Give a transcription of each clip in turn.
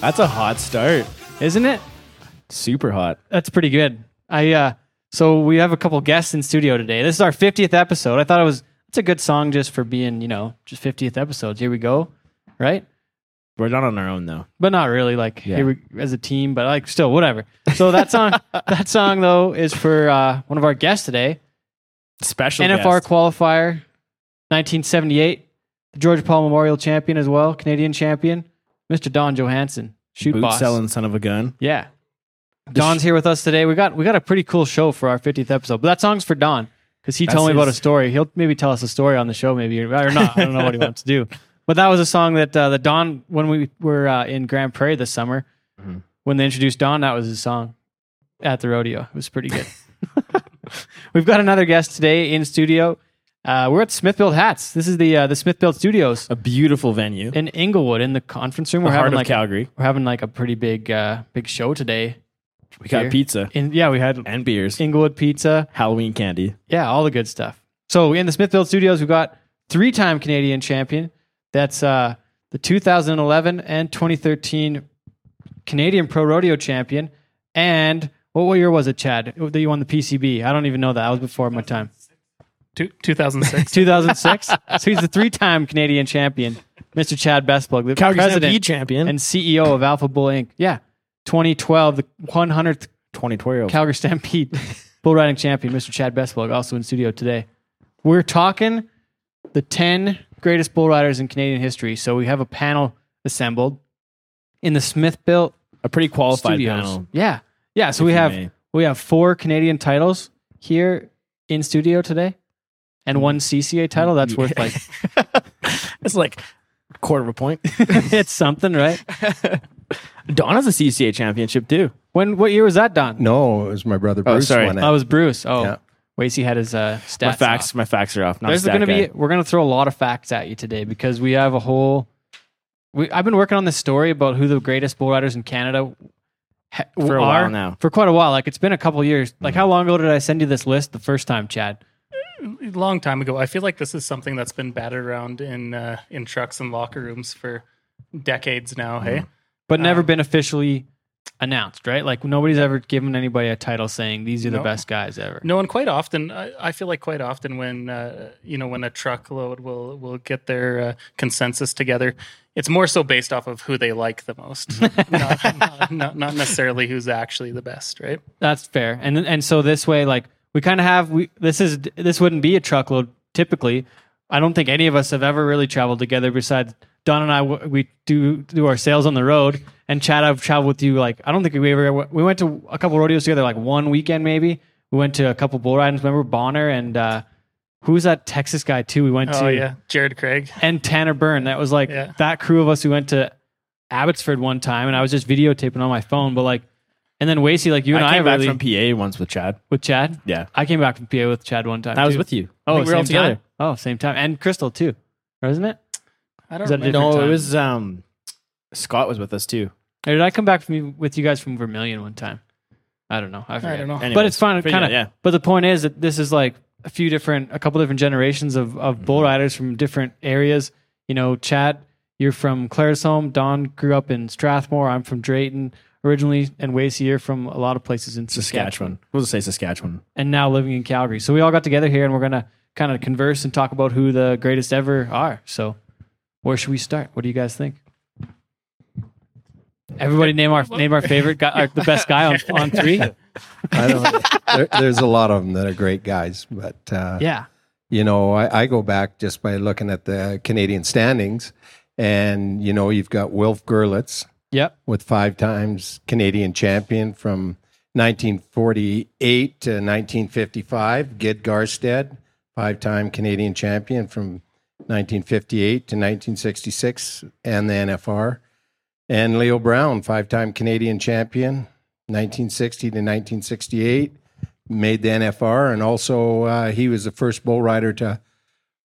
That's a hot start, isn't it? Super hot. That's pretty good. So we have a couple guests in studio today. This is our 50th episode. I thought it's a good song just for being, just 50th episodes. Here we go, right? We're not on our own though, but not really. As a team, but still, whatever. So that song, though, is for one of our guests today, special NFR guest. Qualifier, 1978, the Georgia Paul Memorial Champion as well, Canadian Champion. Mr. Don Johansson, shoot boss, selling son of a gun. Yeah, Don's here with us today. We got a pretty cool show for our 50th episode. But that song's for Don because he told me about a story. He'll maybe tell us a story on the show, maybe or not. I don't know what he wants to do. But that was a song that the Don, when we were in Grand Prairie this summer, mm-hmm. when they introduced Don, that was his song at the rodeo. It was pretty good. We've got another guest today in studio. We're at Smithfield Hats. This is the Smithfield Studios, a beautiful venue in Inglewood, in the conference room. We're having Calgary. We're having a pretty big show today. We got pizza. We had and beers, Inglewood pizza, Halloween candy. Yeah, all the good stuff. So in the Smithfield Studios, we've got 3-time Canadian champion. That's the 2011 and 2013 Canadian Pro Rodeo champion. And what year was it, Chad? That you won the PCB? I don't even know that. That was before my time. 2006. So he's the 3-time Canadian champion, Mr. Chad Besplug, the Calgary Stampede champion and CEO of Alpha Bull Inc. Yeah, 2012, the 100th Calgary Stampede bull riding champion, Mr. Chad Besplug, also in studio today. We're talking the 10 greatest bull riders in Canadian history. So we have a panel assembled in the Smithfield, a pretty qualified studios. Panel. Yeah, yeah. So we have 4 Canadian titles here in studio today. And 1 CCA title, that's worth it's a quarter of a point. It's something, right? Don has a CCA championship too. What year was that, Don? No, it was my brother Bruce. Oh, sorry. Won it. It was Bruce. Oh, yeah. Wacey had his stats. My facts are off. Not There's going to be. We're going to throw a lot of facts at you today because we have a whole. I've been working on this story about who the greatest bull riders in Canada. For a while now. For quite a while, it's been a couple years. How long ago did I send you this list the first time, Chad? Long time ago. I feel like this is something that's been battered around in trucks and locker rooms for decades now, hey? But never been officially announced, right? Nobody's ever given anybody a title saying these are the best guys ever. No, and quite often, I feel like quite often when, when a truckload will get their consensus together, it's more so based off of who they like the most. not necessarily who's actually the best, right? That's fair. And so this way, we kind of have this wouldn't be a truckload typically. I don't think any of us have ever really traveled together besides Don and I. We do our sales on the road, and Chad, I've traveled with you. I don't think we went to a couple rodeos together. One weekend maybe we went to a couple bull ridings. Remember Bonner and who's that Texas guy too? We went to Jared Craig and Tanner Byrne. That was that crew of us who went to Abbotsford one time, and I was just videotaping on my phone, but And then Wacey, you and I came back from PA once with Chad. With Chad? Yeah. I came back from PA with Chad one time. I was with you. Oh, we were all together. Oh, same time. And Crystal, too. Wasn't it? I don't remember. No, it was... Scott was with us, too. Or did I come back with you guys from Vermilion one time? I don't know. I forget. I don't know. Anyways, but it's fun. But the point is that this is a couple different generations of bull riders from different areas. Chad, you're from Claresholm. Don grew up in Strathmore. I'm from Drayton. Originally, and Wacey, you're from a lot of places in Saskatchewan. We'll just say Saskatchewan. And now living in Calgary. So we all got together here, and we're going to kind of converse and talk about who the greatest ever are. So where should we start? What do you guys think? Everybody name our favorite guy, or the best guy on 3. I don't know. There's a lot of them that are great guys. But, I go back just by looking at the Canadian standings, and, you've got Wilf Gurlitz. Yep. With 5 times Canadian champion from 1948 to 1955. Gid Garstead, 5-time Canadian champion from 1958 to 1966 and the NFR. And Leo Brown, 5-time Canadian champion, 1960 to 1968, made the NFR. And also he was the first bull rider to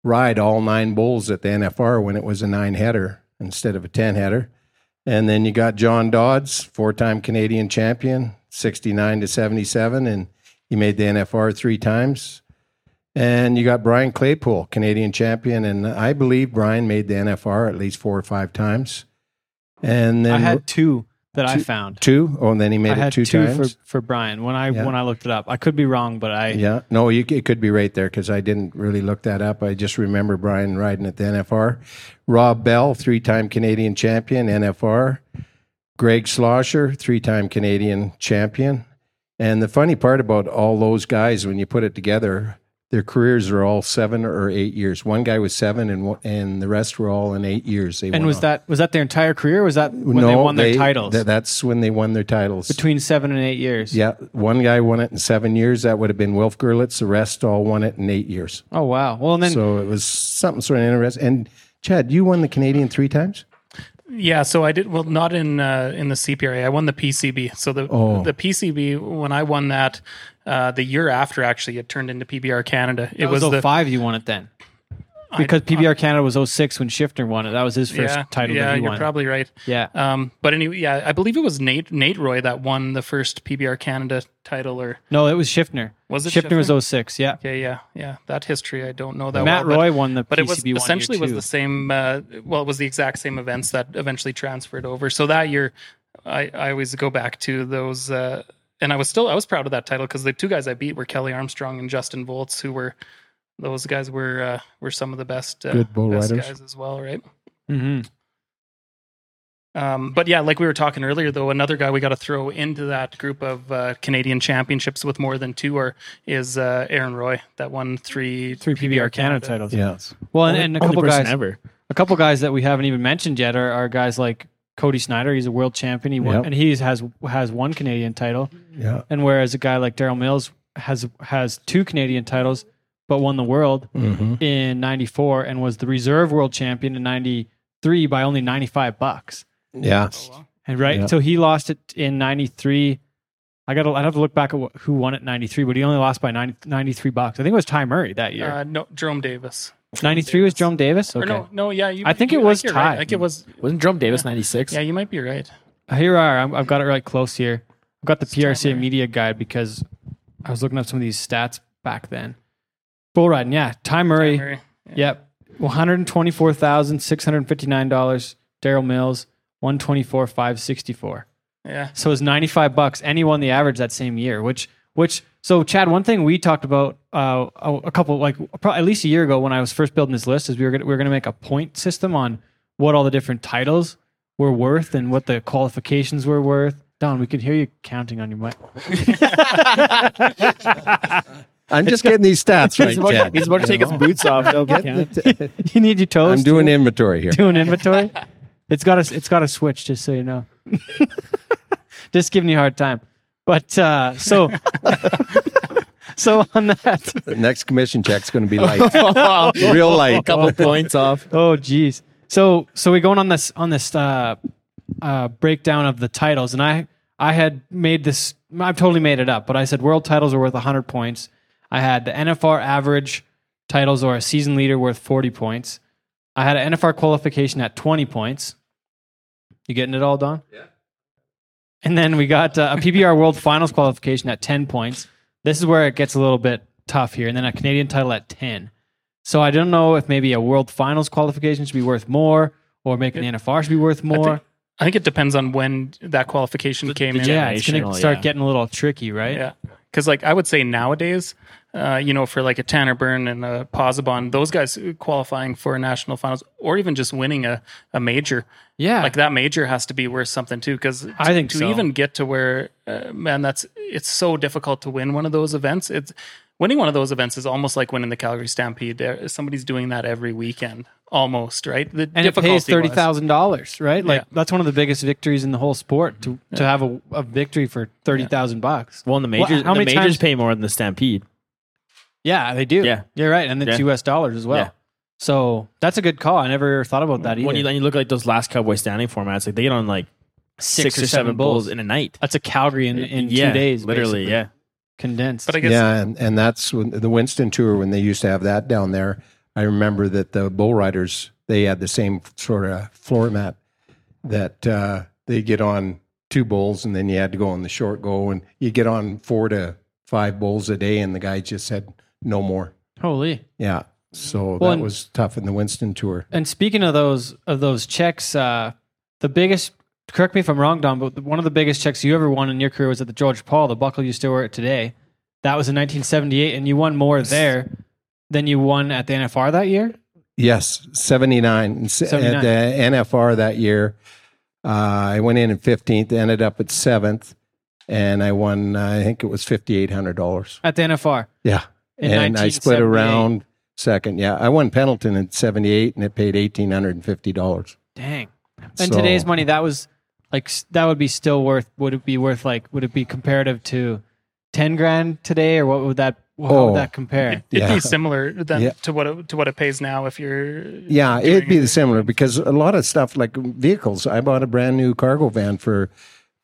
ride all 9 bulls at the NFR when it was a 9-header instead of a 10-header. And then you got John Dodds, 4-time Canadian champion, 69 to 77, and You made the NFR 3 times. And you got Brian Claypool, Canadian champion. And I believe Brian made the NFR at least 4 or 5 times. And then I had 2 that I found. 2? Oh, and then he made it 2 times? For Brian when I looked it up. I could be wrong, but I... Yeah, no, it could be right there because I didn't really look that up. I just remember Brian riding at the NFR. Rob Bell, 3-time Canadian champion, NFR. Greg Slosher, 3-time Canadian champion. And the funny part about all those guys, when you put it together... Their careers are all 7 or 8 years. One guy was 7, and the rest were all in 8 years. They and was on. Was that their entire career? Or was that when they won their titles? That's when they won their titles. Between 7 and 8 years. Yeah, one guy won it in 7 years. That would have been Wilf Gerlitz. The rest all won it in 8 years. Oh wow! Well, and then so it was something sort of interesting. And Chad, you won the Canadian 3 times. Yeah, so I did. Well, not in the CPRA. I won the PCB. So the PCB, when I won that. The year after, actually, it turned into PBR Canada. It was 05 you won it then. Because PBR Canada was 06 when Schiffner won it. That was his first title that he won. Yeah, you're probably right. Yeah. But anyway, yeah, I believe it was Nate Roy that won the first PBR Canada title. Or no, it was Schiffner. Was it Schiffner? Was 06, yeah. Okay, yeah. That history, I don't know that well. Matt Roy won the PCB one year too. But it was essentially was the same, well, it was the exact same events that eventually transferred over. So that year, I always go back to those... And I was proud of that title because the 2 guys I beat were Kelly Armstrong and Justin Volz, were some of the best, best guys as well, right? Mm-hmm. But yeah, like we were talking earlier, though, another guy we got to throw into that group of Canadian championships with more than 2 is Aaron Roy that won 3 PBR Canada titles. Yes. Well, and a couple guys that we haven't even mentioned yet are guys like Cody Snyder. He's a world champion. He won, and he has 1 Canadian title. Yeah. And whereas a guy like Daryl Mills has 2 Canadian titles, but won the world in '94 and was the reserve world champion in '93 by only $95. Yeah. And right, so he lost it in '93. I'd have to look back at who won it in '93, but he only lost by $93. I think it was Ty Murray that year. No, Jerome Davis. 93 was Jerome Davis? Okay. No, yeah. I think it was Ty. Right. I think it wasn't Jerome Davis 96? Yeah, you might be right. Here I've got it right close here. I've got the PRCA media guide because I was looking up some of these stats back then. Bull riding, yeah. Ty Murray. Yep. $124,659. Daryl Mills, $124,564. Yeah. So it was $95, and he won the average that same year, which so Chad, one thing we talked about at least a year ago when I was first building this list is we were going to make a point system on what all the different titles were worth and what the qualifications were worth. Don, we could hear you counting on your mic. I'm just getting these stats right now. He's about to take his boots off. You need your toes. I'm doing inventory here. Doing inventory? It's got a switch, just so you know. Just giving you a hard time. But so on that, the next commission check's going to be light, real light, a couple points off. Oh, geez. So we're going on this breakdown of the titles, and I had made this. I've totally made it up, but I said world titles are worth 100 points. I had the NFR average titles or a season leader worth 40 points. I had an NFR qualification at 20 points. You getting it all, Don? Yeah. And then we got a PBR World Finals qualification at 10 points. This is where it gets a little bit tough here. And then a Canadian title at 10. So I don't know if maybe a World Finals qualification should be worth more or making the NFR should be worth more. I think it depends on when that qualification came in. Yeah, it's going to start getting a little tricky, right? Yeah. Because I would say nowadays, for a Tanner Byrne and a Pozobon, those guys qualifying for national finals or even just winning a major. Yeah. That major has to be worth something too. Because I think to even get to where, it's so difficult to win one of those events. Winning one of those events is almost like winning the Calgary Stampede. Somebody's doing that every weekend almost, right? And it pays $30,000, right? That's one of the biggest victories in the whole sport to have a victory for $30,000. Well, in the majors, how many the majors times? Pay more than the Stampede. Yeah, they do. Yeah. You're right. And it's US dollars as well. Yeah. So that's a good call. I never thought about that either. When you look at those last Cowboy standing formats, they get on 6 or 7 bulls in a night. That's a Calgary in 2 days. Literally, basically. Yeah. Condensed, but I guess and that's when the Winston Tour, when they used to have that down there. I remember that the bull riders, they had the same sort of floor mat that they get on 2 bulls, and then you had to go on the short go, and you get on 4 to five bowls a day, and the guy just said no more. Holy. Yeah. So that was tough in the Winston Tour. And speaking of those checks, the biggest, correct me if I'm wrong, Don, but one of the biggest checks you ever won in your career was at the George Paul, the buckle you still wear it today. That was in 1978, and you won more there than you won at the NFR that year? Yes, 79. 79. At the NFR that year, I went in 15th, ended up at 7th, and I won, I think it was $5,800. At the NFR? Yeah. And I split around second. Yeah, I won Pendleton in 78, and it paid $1,850. Dang. And so, today's money, that was like, that would be still worth, would it be worth like, would it be comparative to 10 grand today, or what would that, how would that compare? It'd be similar then to what it pays now if you're... Yeah, it'd be similar because a lot of stuff like vehicles, I bought a brand new cargo van for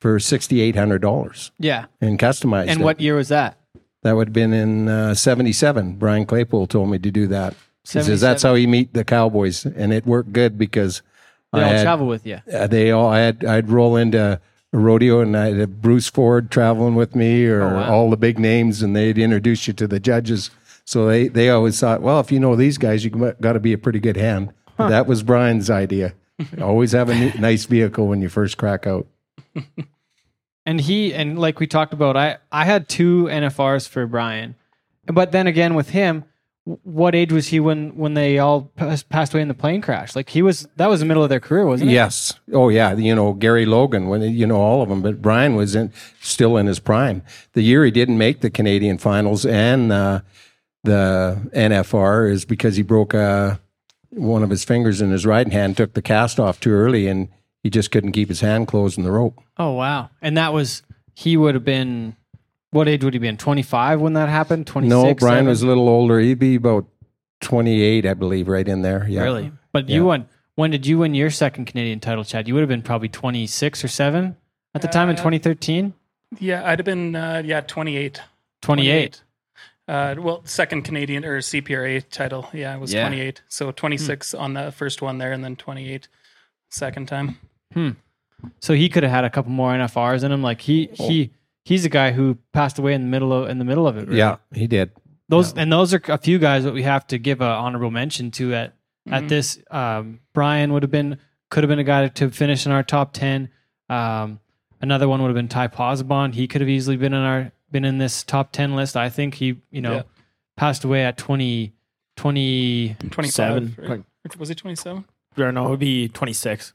$6,800. Yeah. And customized And it. What year was that? That would have been in 77. Brian Claypool told me to do that. He says that's how you meet the Cowboys, and it worked good because travel with you. I'd roll into a rodeo, and I had Bruce Ford traveling with me, or all the big names, and they'd introduce you to the judges. So they always thought, well, if you know these guys, you got to be a pretty good hand. Huh. That was Brian's idea. Always have a nice vehicle when you first crack out. And like we talked about, I had two NFRs for Brian, but then again with him, what age was he when they all passed away in the plane crash? Like that was the middle of their career, wasn't it? Yes. Oh yeah. You know, Gary Logan, all of them, but Brian was still in his prime. The year he didn't make the Canadian finals and the NFR is because he broke one of his fingers in his right hand, took the cast off too early, and he just couldn't keep his hand closed in the rope. Oh, wow. And that was, he would have been, what age would he be in? 25 when that happened? 26? No, Brian was a little older. He'd be about 28, I believe, right in there. Yeah. Really? But you won, when did you win your second Canadian title, Chad? You would have been probably 26 or 7 at the time in 2013? Yeah, I'd have been, 28. 28. Second Canadian or CPRA title. Yeah, I was 28. So 26 on the first one there, and then 28 second time. So he could have had a couple more NFRs in him. Like he's a guy who passed away in the middle of it. Really. Yeah, he did. And those are a few guys that we have to give an honorable mention to at this. Brian could have been a guy to finish in our top 10. Another one would have been Ty Pozzebon. He could have easily been in this top 10 list. I think he passed away at 27. Was he 27? I don't know. It would be 26.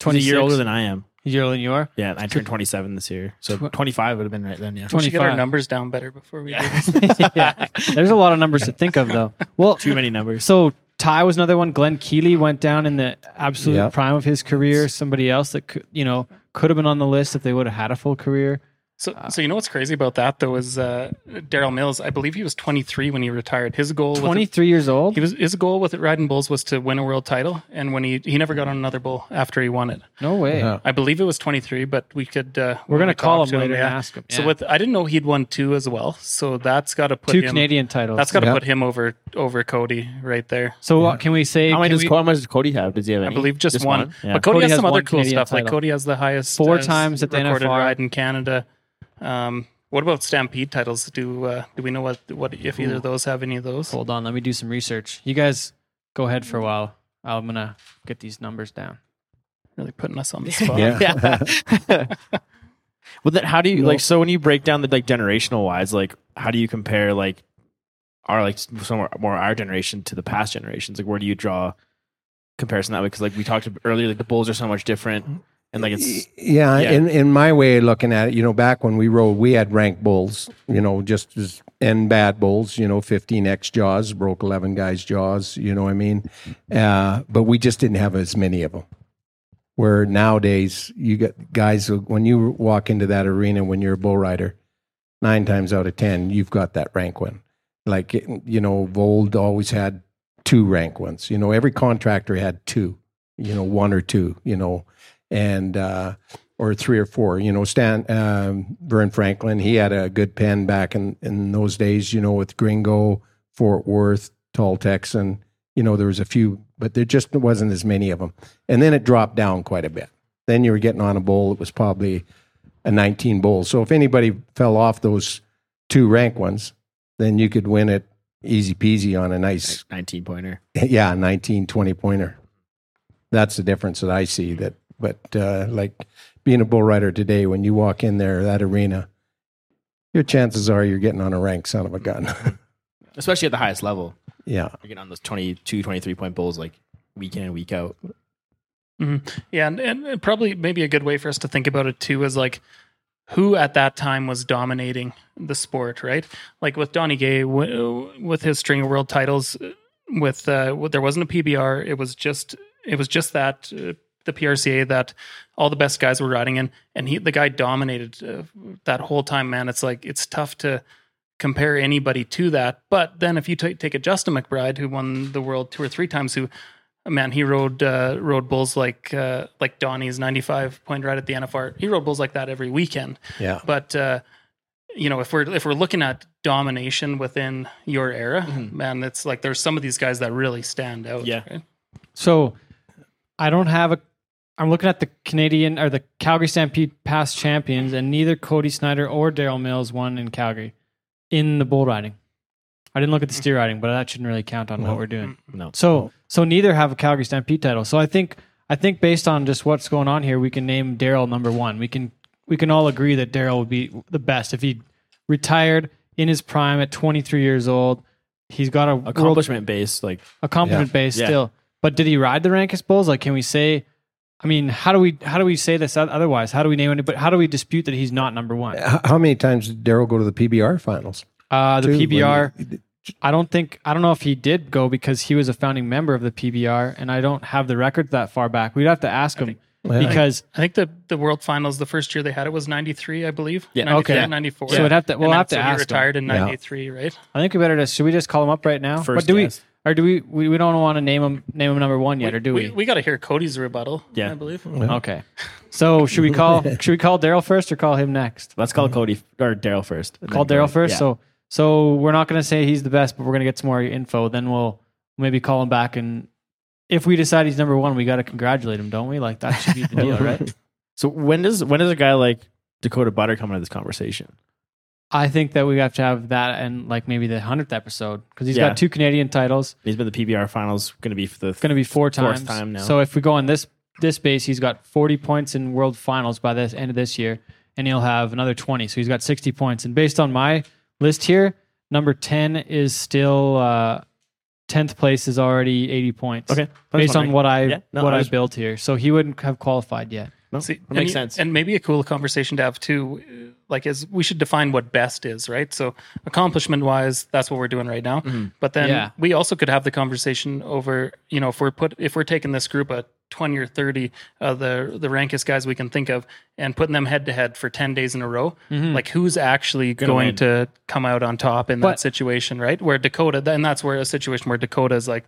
20 years older than I am. A year older than you are? Yeah, I turned 27 this year. So 25 would have been right then, yeah. We should get our numbers down better before we do this. Yeah. There's a lot of numbers to think of, though. Well, too many numbers. So Ty was another one. Glenn Keeley went down in the absolute prime of his career. Somebody else that could have been on the list if they would have had a full career. So you know what's crazy about that, though, is Daryl Mills. I believe he was 23 when he retired. His goal, 23 years old? His goal with riding bulls was to win a world title, and when he never got on another bull after he won it. No way. Yeah. I believe it was 23, but we could... we're going to call him later and ask him. Yeah. So I didn't know he'd won 2 as well, so that's got to put him... 2 Canadian titles. That's got to put him over Cody right there. So what can we say... How much does Cody have? Does he have any? I believe just one. Yeah. But Cody has some other cool stuff. Like Cody has the highest... 4 times at the NFR. ...recorded ride in Canada... what about Stampede titles? Do we know what if either of those have any of those? Hold on, let me do some research. You guys go ahead for a while. I'm gonna get these numbers down. Really putting us on the spot. Well, then how do you so when you break down the generational wise, how do you compare our generation to the past generations? Where do you draw comparison that way? Because we talked earlier, the bulls are so much different. And in my way of looking at it, back when we rode, we had ranked bulls, just as and bad bulls, 15X jaws, broke 11 guys' jaws, you know what I mean? But we just didn't have as many of them. Where nowadays, you get guys, when you walk into that arena when you're a bull rider, 9 times out of 10, you've got that rank win. Vold always had 2 rank wins. Every contractor had 2, 1 or 2, and or 3 or 4, Stan Vern Franklin, he had a good pen back in those days, with Gringo, Fort Worth, Tall Texan, there was a few, but there just wasn't as many of them. And then it dropped down quite a bit. Then you were getting on a bull, it was probably a 19 bull. So if anybody fell off those two rank ones, then you could win it easy peasy on a nice 19 pointer. Yeah, 19, 20 pointer. That's the difference that I see. That, but like being a bull rider today, when you walk in there, that arena, your chances are you're getting on a rank son of a gun. Especially at the highest level. Yeah. You're getting on those 22, 23 point bulls like week in and week out. Mm-hmm. Yeah. And probably maybe a good way for us to think about it too is like who at that time was dominating the sport, right? Like with Donnie Gay, with his string of world titles, there wasn't a PBR. It was just that the PRCA that all the best guys were riding in. And the guy dominated that whole time, man. It's like, it's tough to compare anybody to that. But then if you take a Justin McBride who won the world 2 or 3 times, who, man, he rode bulls like Donnie's 95 point ride at the NFR. He rode bulls like that every weekend. Yeah. But you know, if we're looking at domination within your era, mm-hmm. man, it's like there's some of these guys that really stand out. Yeah. Right? So I'm looking at the Canadian or the Calgary Stampede past champions, and neither Cody Snyder or Daryl Mills won in Calgary in the bull riding. I didn't look at the steer riding, but that shouldn't really count on what we're doing. No. So neither have a Calgary Stampede title. So I think based on just what's going on here, we can name Daryl number one. We can all agree that Daryl would be the best if he retired in his prime at 23 years old. He's got a accomplishment base, like accomplishment yeah. base yeah. still. But did he ride the rankest bulls? Like, can we say? I mean, how do we say this otherwise? How do we name it? But how do we dispute that he's not number one? How many times did Daryl go to the PBR finals? The PBR, I don't know if he did go because he was a founding member of the PBR, and I don't have the record that far back. We'd have to ask him because I think the world finals the first year they had it was 93, I believe. Yeah, 93, okay, 94. Yeah. So we'll have to ask. He retired in 93, yeah. right? I think we better just should we just call him up right now? First, but do yes. we? Or do we don't want to name him number one yet, or do we? We got to hear Cody's rebuttal, yeah. I believe. Yeah. Okay. So should we call Daryl first or call him next? Let's call Cody or Daryl first. Call Daryl first. Yeah. So we're not going to say he's the best, but we're going to get some more info. Then we'll maybe call him back, and if we decide he's number one, we got to congratulate him, don't we? Like that should be the deal, right? So when does a guy like Dakota Buttar come into this conversation? I think that we have to have that and like maybe the 100th episode because he's got 2 Canadian titles. He's been the PBR finals, going to be four times. Time now. So if we go on this base, he's got 40 points in world finals by the end of this year, and he'll have another 20. So he's got 60 points. And based on my list here, number 10 is still 10th place is already 80 points. Okay, based on what I built here, so he wouldn't have qualified yet. No, see, that makes sense. And maybe a cool conversation to have too, like is we should define what best is, right? So accomplishment wise, that's what we're doing right now. Mm-hmm. But then we also could have the conversation over, you know, if we're taking this group of 20 or 30 of the rankest guys we can think of and putting them head to head for 10 days in a row, mm-hmm. like who's actually going to come out on top in that situation, right? Where Dakota, then that's where a situation where Dakota is like,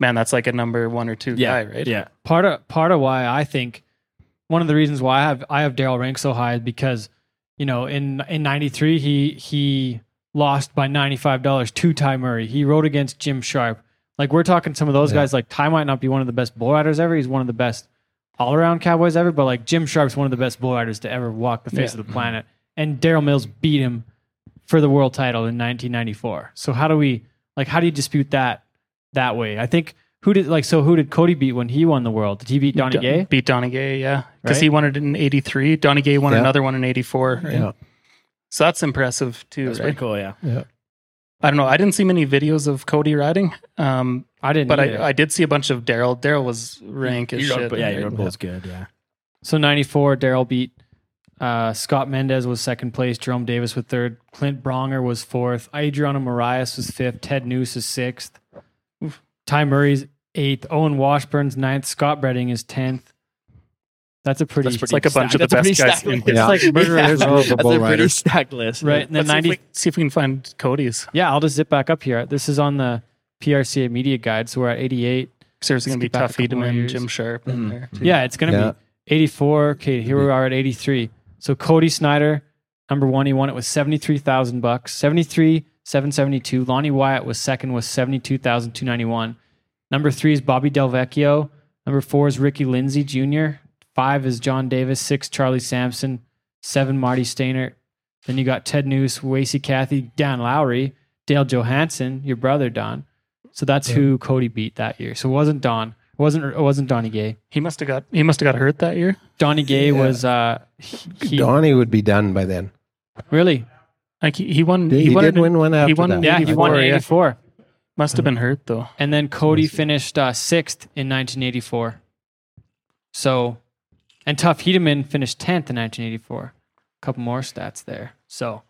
man, that's like a number 1 or 2 guy, right? Yeah. Part of why I think. One of the reasons why I have Daryl ranked so high is because, you know, in 93 he lost by $95 to Ty Murray. He rode against Jim Sharp. Like we're talking some of those guys. Like Ty might not be one of the best bull riders ever. He's one of the best all around cowboys ever. But like Jim Sharp's one of the best bull riders to ever walk the face of the planet. And Daryl Mills beat him for the world title in 1994. So how do you dispute that way? I think. Who did Cody beat when he won the world? Did he beat Donnie Gay? Beat Donnie Gay, yeah. Because he won it in 83. Donnie Gay won another one in 84. Right? Yeah. So that's impressive, too. That's pretty cool, yeah. I don't know. I didn't see many videos of Cody riding. I didn't But I did see a bunch of Daryl. Daryl was rank as shit. Yeah, your bull's good, yeah. So 94, Daryl beat Scott Mendez was 2nd place. Jerome Davis was 3rd. Clint Bronger was 4th. Adriano Marias was 5th. Ted Nuce is 6th. Ty Murray's 8th, Owen Washburn's 9th, Scott Bredding is 10th. That's like a bunch of the best guys. It's like murderers. That's a pretty stacked list, right? And then see if we can find Cody's. Yeah, I'll just zip back up here. This is on the PRCA media guide, so we're at 88. Seriously, going to be tough. Edelman, Jim Sharp, in there. Too. Yeah, it's going to be 84. Okay, here we are at 83. So Cody Snyder, number one, he won it with $73,000. 73,772. Lonnie Wyatt was 2nd with $72,291. Number 3 is Bobby Delvecchio. Number 4 is Ricky Lindsay Jr. 5 is John Davis. 6, Charlie Sampson. 7, Marty Stainer. Then you got Ted Nuce, Wacey Cathey, Dan Lowry, Dale Johansson, your brother Don. So that's who Cody beat that year. So it wasn't Don. It wasn't Donnie Gay. He must have got hurt that year. Donnie Gay was Donnie would be done by then. Really? Like he won. He won one after that. Yeah, he won in 84. Must have been hurt though. And then Cody finished sixth in 1984. So, and Tough Hedeman finished 10th in 1984. A couple more stats there. So,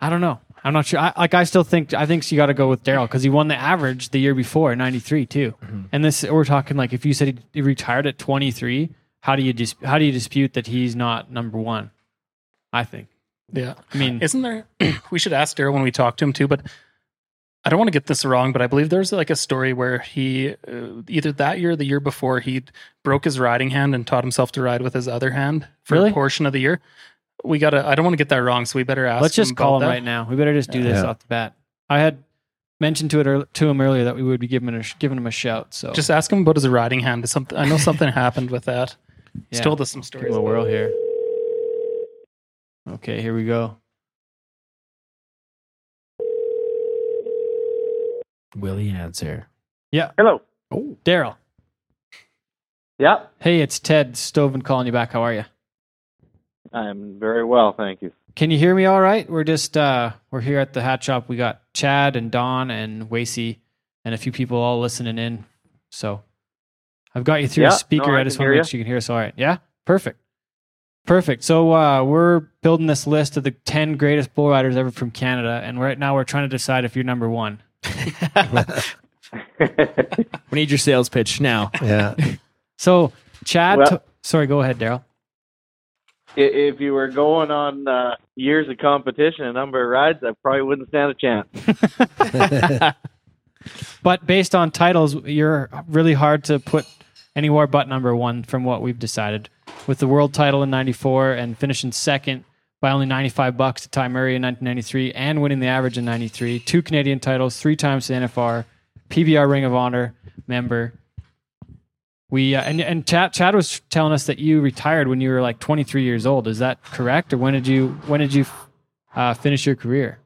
I don't know. I'm not sure. I think you got to go with Daryl because he won the average the year before, 93 too. Mm-hmm. And this we're talking like if you said he retired at 23, how do you dispute that he's not number one? I think. Yeah, I mean, isn't there? We should ask Daryl when we talk to him too. But I don't want to get this wrong. But I believe there's like a story where he either that year or the year before he broke his riding hand and taught himself to ride with his other hand for a portion of the year. I don't want to get that wrong, so we better ask. Let's just call him right now. We better just do this off the bat. I had mentioned to him earlier that we would be giving him a shout. So just ask him about his riding hand. Something I know something happened with that. Yeah. He's told us some stories. Well, we're all here. Okay, here we go. Will he answer? Yeah. Hello. Oh, Daryl. Yeah. Hey, it's Ted Stoven calling you back. How are you? I'm very well, thank you. Can you hear me all right? We're just we're here at the hat shop. We got Chad and Don and Wacey and a few people all listening in. So I've got you through a speaker. I just want to make sure you can hear us all right. Yeah? Perfect. So we're building this list of the 10 greatest bull riders ever from Canada, and right now we're trying to decide if you're number one. We need your sales pitch now. Yeah. So Chad, sorry, go ahead, Daryl. If you were going on years of competition and number of rides, I probably wouldn't stand a chance. But based on titles, you're really hard to put anywhere but number one from what we've decided. With the world title in 94 and finishing second by only $95 to Ty Murray in 1993 and winning the average in 93, 2 Canadian titles, 3 times the NFR, PBR Ring of Honor member. We and Chad was telling us that you retired when you were like 23 years old. Is that correct, or when did you finish your career?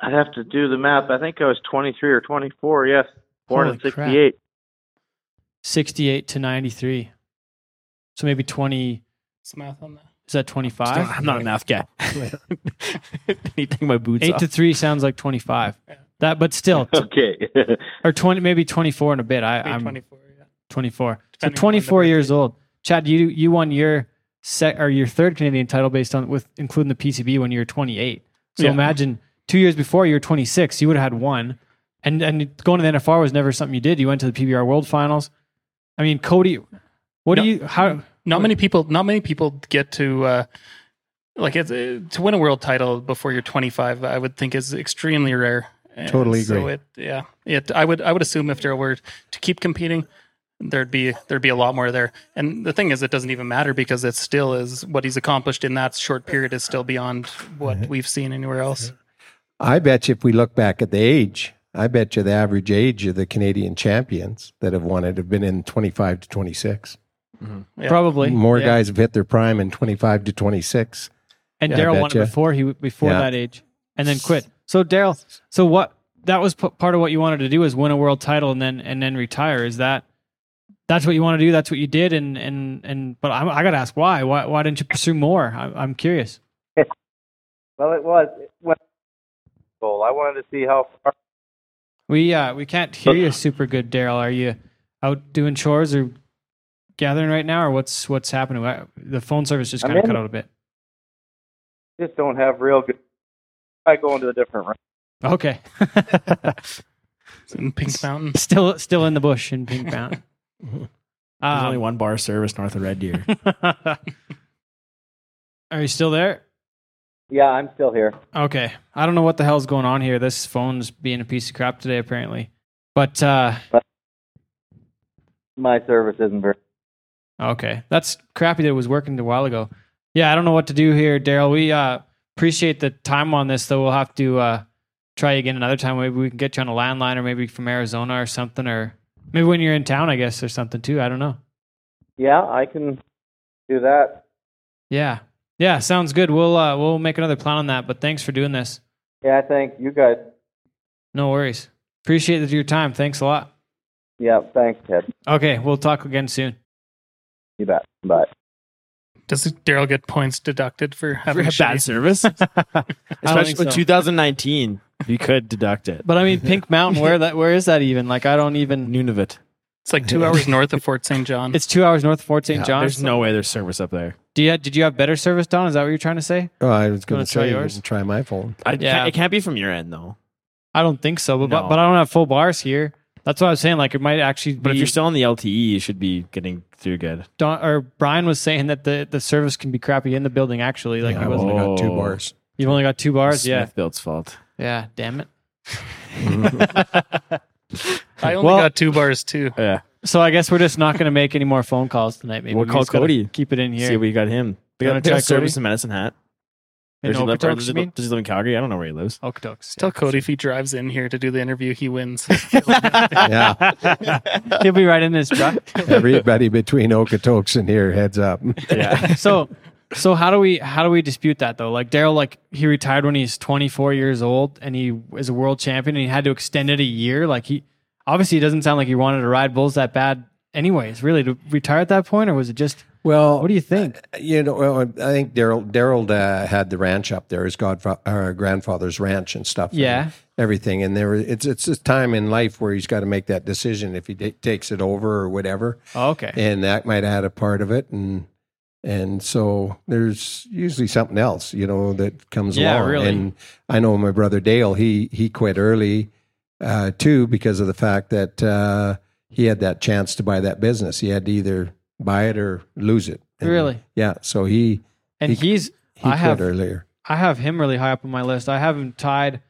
I'd have to do the math. I think I was 23 or 24. Yes, born in 68. Crap. 68 to 93. So maybe 20. What's the math on that? Is that 25? I'm not a math guy. I need to take my boots off. 8 to 3 sounds like 25. Yeah. That, but still. Okay. Or 20, maybe 24 in a bit. I'm 24. 24. Depending so 24 years old. Chad, you won your third Canadian title based on including the PCB when you were 28. So imagine 2 years before you were 26, you would have had one. And going to the NFR was never something you did. You went to the PBR World Finals. I mean, Cody, not many people get to to win a world title before you're 25, I would think is extremely rare. And totally agree. So I would assume if there were to keep competing, there'd be a lot more there. And the thing is, it doesn't even matter because it still is what he's accomplished in that short period is still beyond what we've seen anywhere else. I bet you if we look back at the age, I bet you the average age of the Canadian champions that have won it have been in 25 to 26. Mm-hmm. Yeah. Probably. More guys have hit their prime in 25 to 26. And Daryl won it before that age and then quit. So Daryl, that was part of what you wanted to do is win a world title and then retire. Is that... That's what you want to do. That's what you did, but I got to ask why? Why didn't you pursue more? I'm curious. Well, it was goal. I wanted to see how far. We can't hear you super good, Daryl. Are you out doing chores or gathering right now, or what's happening? The phone service just kind of cut out a bit. Just don't have real good. I go into a different room. Okay. In Pink Mountain. Still in the bush in Pink Mountain. There's only one bar service north of Red Deer. Are you still there? Yeah, I'm still here. Okay. I don't know what the hell's going on here. This phone's being a piece of crap today, apparently. But my service isn't very... Okay. That's crappy that it was working a while ago. Yeah, I don't know what to do here, Daryl. We appreciate the time on this, though. We'll have to try again another time. Maybe we can get you on a landline or maybe from Arizona or something, or... Maybe when you're in town, I guess, or something too. I don't know. Yeah, I can do that. Yeah. Yeah, sounds good. We'll make another plan on that, but thanks for doing this. Yeah, thank you guys. No worries. Appreciate your time. Thanks a lot. Yeah, thanks, Ted. Okay, we'll talk again soon. You bet. Bye. Does Daryl get points deducted for having bad service? Especially with 2019, you could deduct it. But I mean, Pink Mountain, where is that even? Like, I don't even... Nunavut. It's like 2 hours north of Fort St. John. It's 2 hours north of Fort St. John. There's no way there's service up there. Did you have better service, Don? Is that what you're trying to say? Oh, I was going to try yours. Try my phone. It can't be from your end, though. I don't think so, but I don't have full bars here. That's what I was saying. Like, it might actually be... But if you're still on the LTE, you should be getting through good. Brian was saying that the service can be crappy in the building, actually. Like, I've only got 2 bars. You've only got 2 bars? Yeah. Smithfield's fault. Yeah, damn it. I only got 2 bars, too. Yeah. So I guess we're just not going to make any more phone calls tonight, maybe. We'll call Cody. Keep it in here. See, we got him. We got a service in Medicine Hat. Does he live in Calgary? I don't know where he lives. Okotoks. Tell Cody if he drives in here to do the interview, he wins. Yeah. He'll be right in his truck. Everybody between Okotoks and here, heads up. Yeah. So how do we dispute that though? Like Daryl, like he retired when he's 24 years old and he is a world champion and he had to extend it a year. Like he obviously doesn't sound like he wanted to ride bulls that bad anyways, really, to retire at that point, or was it just... Well, what do you think? I think Daryl had the ranch up there, his grandfather's ranch and stuff. Yeah, and everything. And it's a time in life where he's got to make that decision if he takes it over or whatever. Oh, okay, and that might add a part of it, and so there's usually something else, that comes along. Really. And I know my brother Dale, he quit early too because of the fact that he had that chance to buy that business. He had to either buy it or lose it. And really? Yeah. So I have him really high up on my list. I have him tied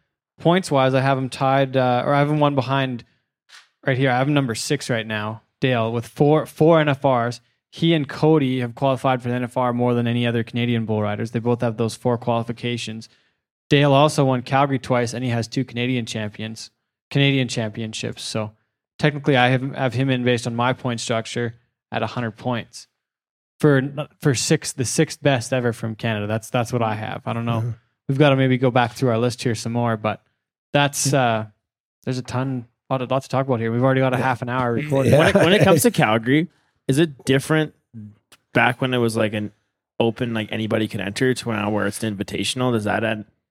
points wise. I have him tied, or I have him one behind right here. I have him number 6 right now, Dale, with four NFRs. He and Cody have qualified for the NFR more than any other Canadian bull riders. They both have those 4 qualifications. Dale also won Calgary twice, and he has 2 Canadian championships. So technically, I have him in based on my point structure at 100 points for the 6th best ever from Canada. That's what I have. I don't know. Yeah. We've got to maybe go back through our list here some more, but that's there's a lot to talk about here. We've already got a half an hour recorded. Yeah. When it comes to Calgary, is it different back when it was like an open, like anybody could enter, to now where it's an invitational? Does that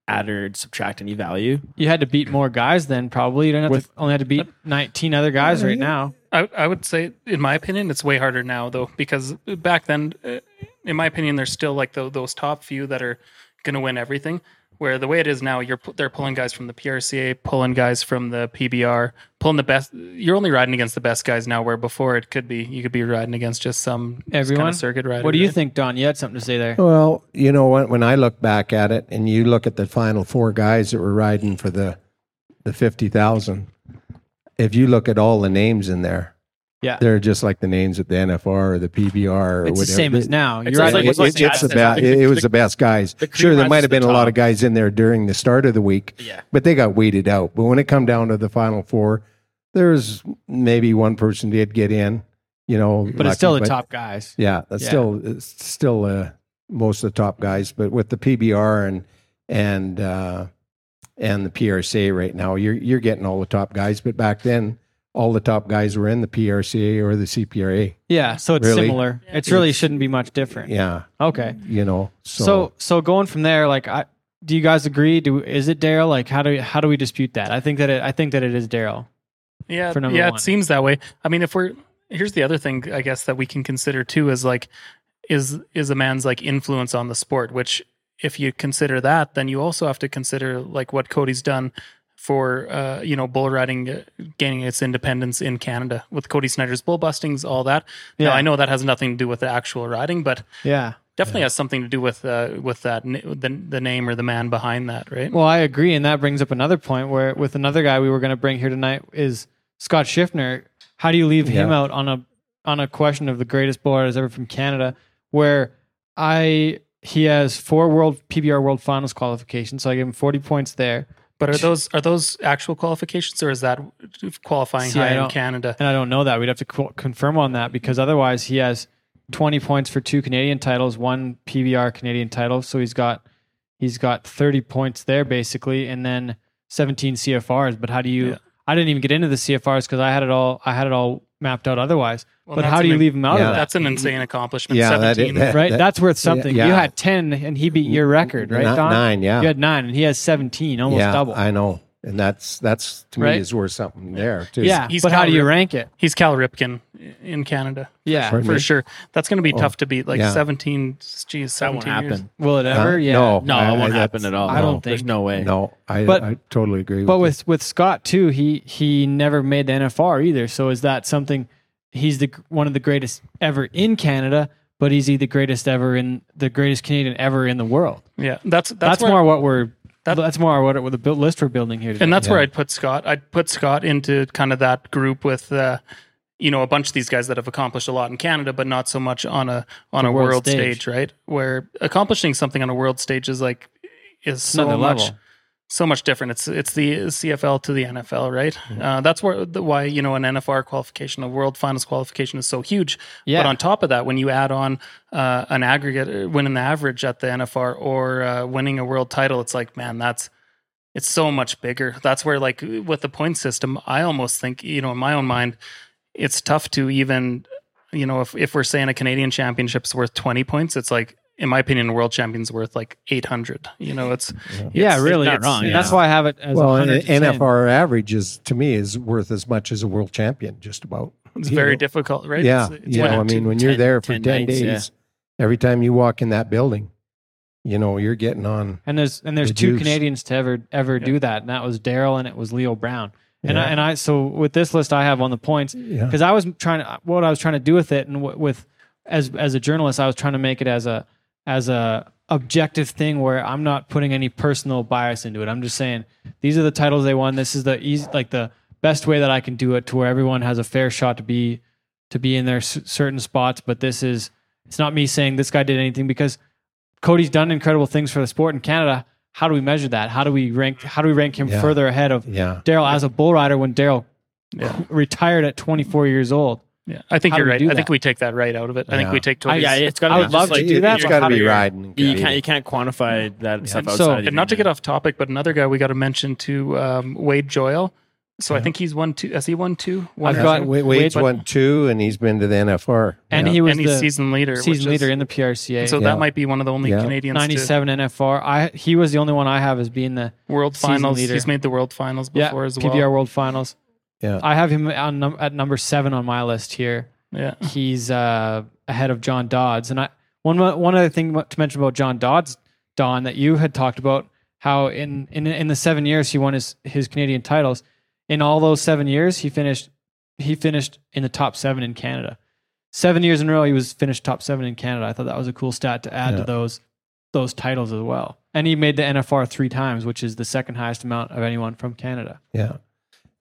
add or subtract any value? You had to beat more guys then, probably. You don't have only had to beat 19 other guys right now. I would say, in my opinion, it's way harder now, though, because back then, in my opinion, there's still like those top few that are going to win everything, where the way it is now, they're pulling guys from the PRCA, pulling guys from the PBR, pulling the best. You're only riding against the best guys now, where before it could be, you could be riding against just some kind of circuit rider. What do you think, Don? You had something to say there. Well, when I look back at it, and you look at the final 4 guys that were riding for the 50,000, if you look at all the names in there, yeah, they're just like the names at the NFR or the PBR or whatever. It's the same as now. You're right. It was the best guys. Sure, there might have been a lot of guys in there during the start of the week, yeah, but they got weeded out. But when it come down to the final 4, there's maybe one person did get in, But it's still the top guys. Yeah, that's still most of the top guys. But with the PBR and the PRCA right now, you're getting all the top guys. But back then, all the top guys were in the PRCA or the CPRA. Yeah, so it's similar. Yeah. It really shouldn't be much different. Yeah. Okay. So going from there, like, do you guys agree? Is it Daryl? Like, how do we dispute that? I think that it is Daryl. Yeah. For number 1. It seems that way. I mean, here's the other thing, I guess, that we can consider too is like, is a man's like influence on the sport, which, if you consider that, then you also have to consider like what Cody's done for bull riding, gaining its independence in Canada with Cody Snyder's bull bustings, all that. Yeah. Now, I know that has nothing to do with the actual riding, but definitely has something to do with that the name or the man behind that, right? Well, I agree, and that brings up another point where with another guy we were going to bring here tonight is Scott Schiffner. How do you leave him out on a question of the greatest bull riders ever from Canada, where he has 4 PBR World Finals qualifications, so I gave him 40 points there. But are those actual qualifications, or is that qualifying high in Canada? And I don't know that. We'd have to confirm on that, because otherwise he has 20 points for 2 Canadian titles, 1 PBR Canadian title. So he's got 30 points there basically, and then 17 CFRs. But how do you? Yeah. I didn't even get into the CFRs because I had it all mapped out otherwise. Well, but how do you leave him out of that? That's an insane accomplishment. Yeah, 17, right? That's worth something. Yeah. You had 10 and he beat your record, right, Don? 9, yeah. You had 9 and he has 17, almost double. I know. And that's to me is worth something there too. Yeah, but how do you rank it? He's Cal Ripken in Canada. Yeah, for sure. That's going to be tough to beat. Like 17, geez, 17 that won't years. Happen. Will it ever? Yeah, no, it won't happen at all. I don't think. There's no way. No, I totally agree. But with Scott too, he never made the NFR either. So is that something? He's one of the greatest ever in Canada, but is he the greatest ever in the greatest Canadian ever in the world? Yeah, that's more what we're. That's more what the list we're building here today. And that's where I'd put Scott. I'd put Scott into kind of that group with, a bunch of these guys that have accomplished a lot in Canada, but not so much on a world stage, right? Where accomplishing something on a world stage is so much different. It's the CFL to the NFL, right? Yeah. That's why an NFR qualification, a World Finals qualification, is so huge. Yeah. But on top of that, when you add on an aggregate win in the average at the NFR or winning a world title, it's like, man, it's so much bigger. That's where, with the point system, I almost think, in my own mind, it's tough to even, if we're saying a Canadian championship's worth 20 points, it's like, in my opinion, world champion's worth like 800. Really, it's not wrong. Yeah. That's why I have it as 100%. An NFR average is worth as much as a world champion, just about. It's very difficult, right? Yeah, when you're there for 10 days, every time you walk in that building, you're getting on. And there's two Canadians to ever do that, and that was Daryl and it was Leo Brown. And so with this list I have on the points, because I was trying to do with it, and with as a journalist, I was trying to make it as a objective thing where I'm not putting any personal bias into it. I'm just saying these are the titles they won. This is the the best way that I can do it to where everyone has a fair shot to be in their certain spots. But it's not me saying this guy did anything, because Cody's done incredible things for the sport in Canada. How do we measure that? How do we rank him further ahead of Daryl as a bull rider when Daryl retired at 24 years old? Yeah, I think you're right. I think we take that right out of it. I think we take Toby's. It's got to be. I would love to do that. It's got to be riding. You can't quantify that stuff outside. And not to get off topic, but another guy we got to mention too, Wade Joyle. So I think he's won two. Has he won two? Wade's won 2, and he's been to the NFR. And he was the season leader in the PRCA. So that might be one of the only Canadians. 97 NFR. He was the only one I have as being the world finals leader. He's made the world finals before as well. PBR world finals. Yeah. I have him at number 7 on my list here. Yeah, he's ahead of John Dodds. And one other thing to mention about John Dodds, Don, that you had talked about how in the 7 years he won his Canadian titles, in all those 7 years he finished in the top 7 in Canada. 7 years in a row he was finished top 7 in Canada. I thought that was a cool stat to add to those titles as well. And he made the NFR 3 times, which is the second highest amount of anyone from Canada. Yeah.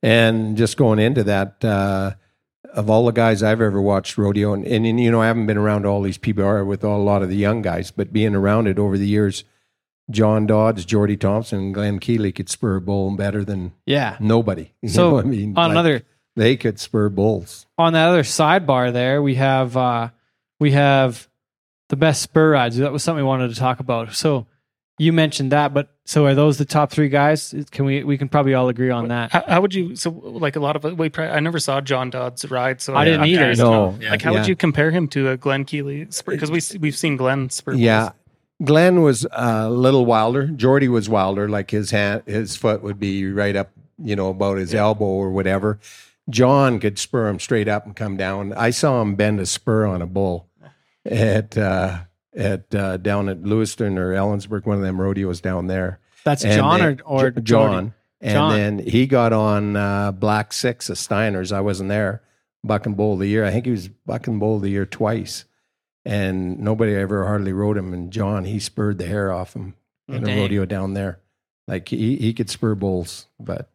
And just going into that, of all the guys I've ever watched rodeo, and I haven't been around all these PBR with a lot of the young guys, but being around it over the years, John Dodds, Jordy Thompson, and Glenn Keeley could spur a bull better than nobody. They could spur bulls. On that other sidebar there, we have the best spur rides. That was something we wanted to talk about. So you mentioned that, but so are those the top 3 guys? Can we can probably all agree on that? How would you? So like a lot of I never saw John Dodds ride, so I didn't either. No, how would you compare him to a Glenn Keeley? Because we've seen Glenn spur. Yeah, Glenn was a little wilder. Jordy was wilder. Like his foot would be right up, about his elbow or whatever. John could spur him straight up and come down. I saw him bend a spur on a bull at down at Lewiston or Ellensburg, one of them rodeos down there. That's John or John. And then he got on Black 6 of Steiner's. I wasn't there. Buck and Bull of the Year. I think he was Buck and Bull of the Year twice. And nobody ever hardly rode him. And John, he spurred the hair off him in a rodeo down there. Like he could spur bulls. But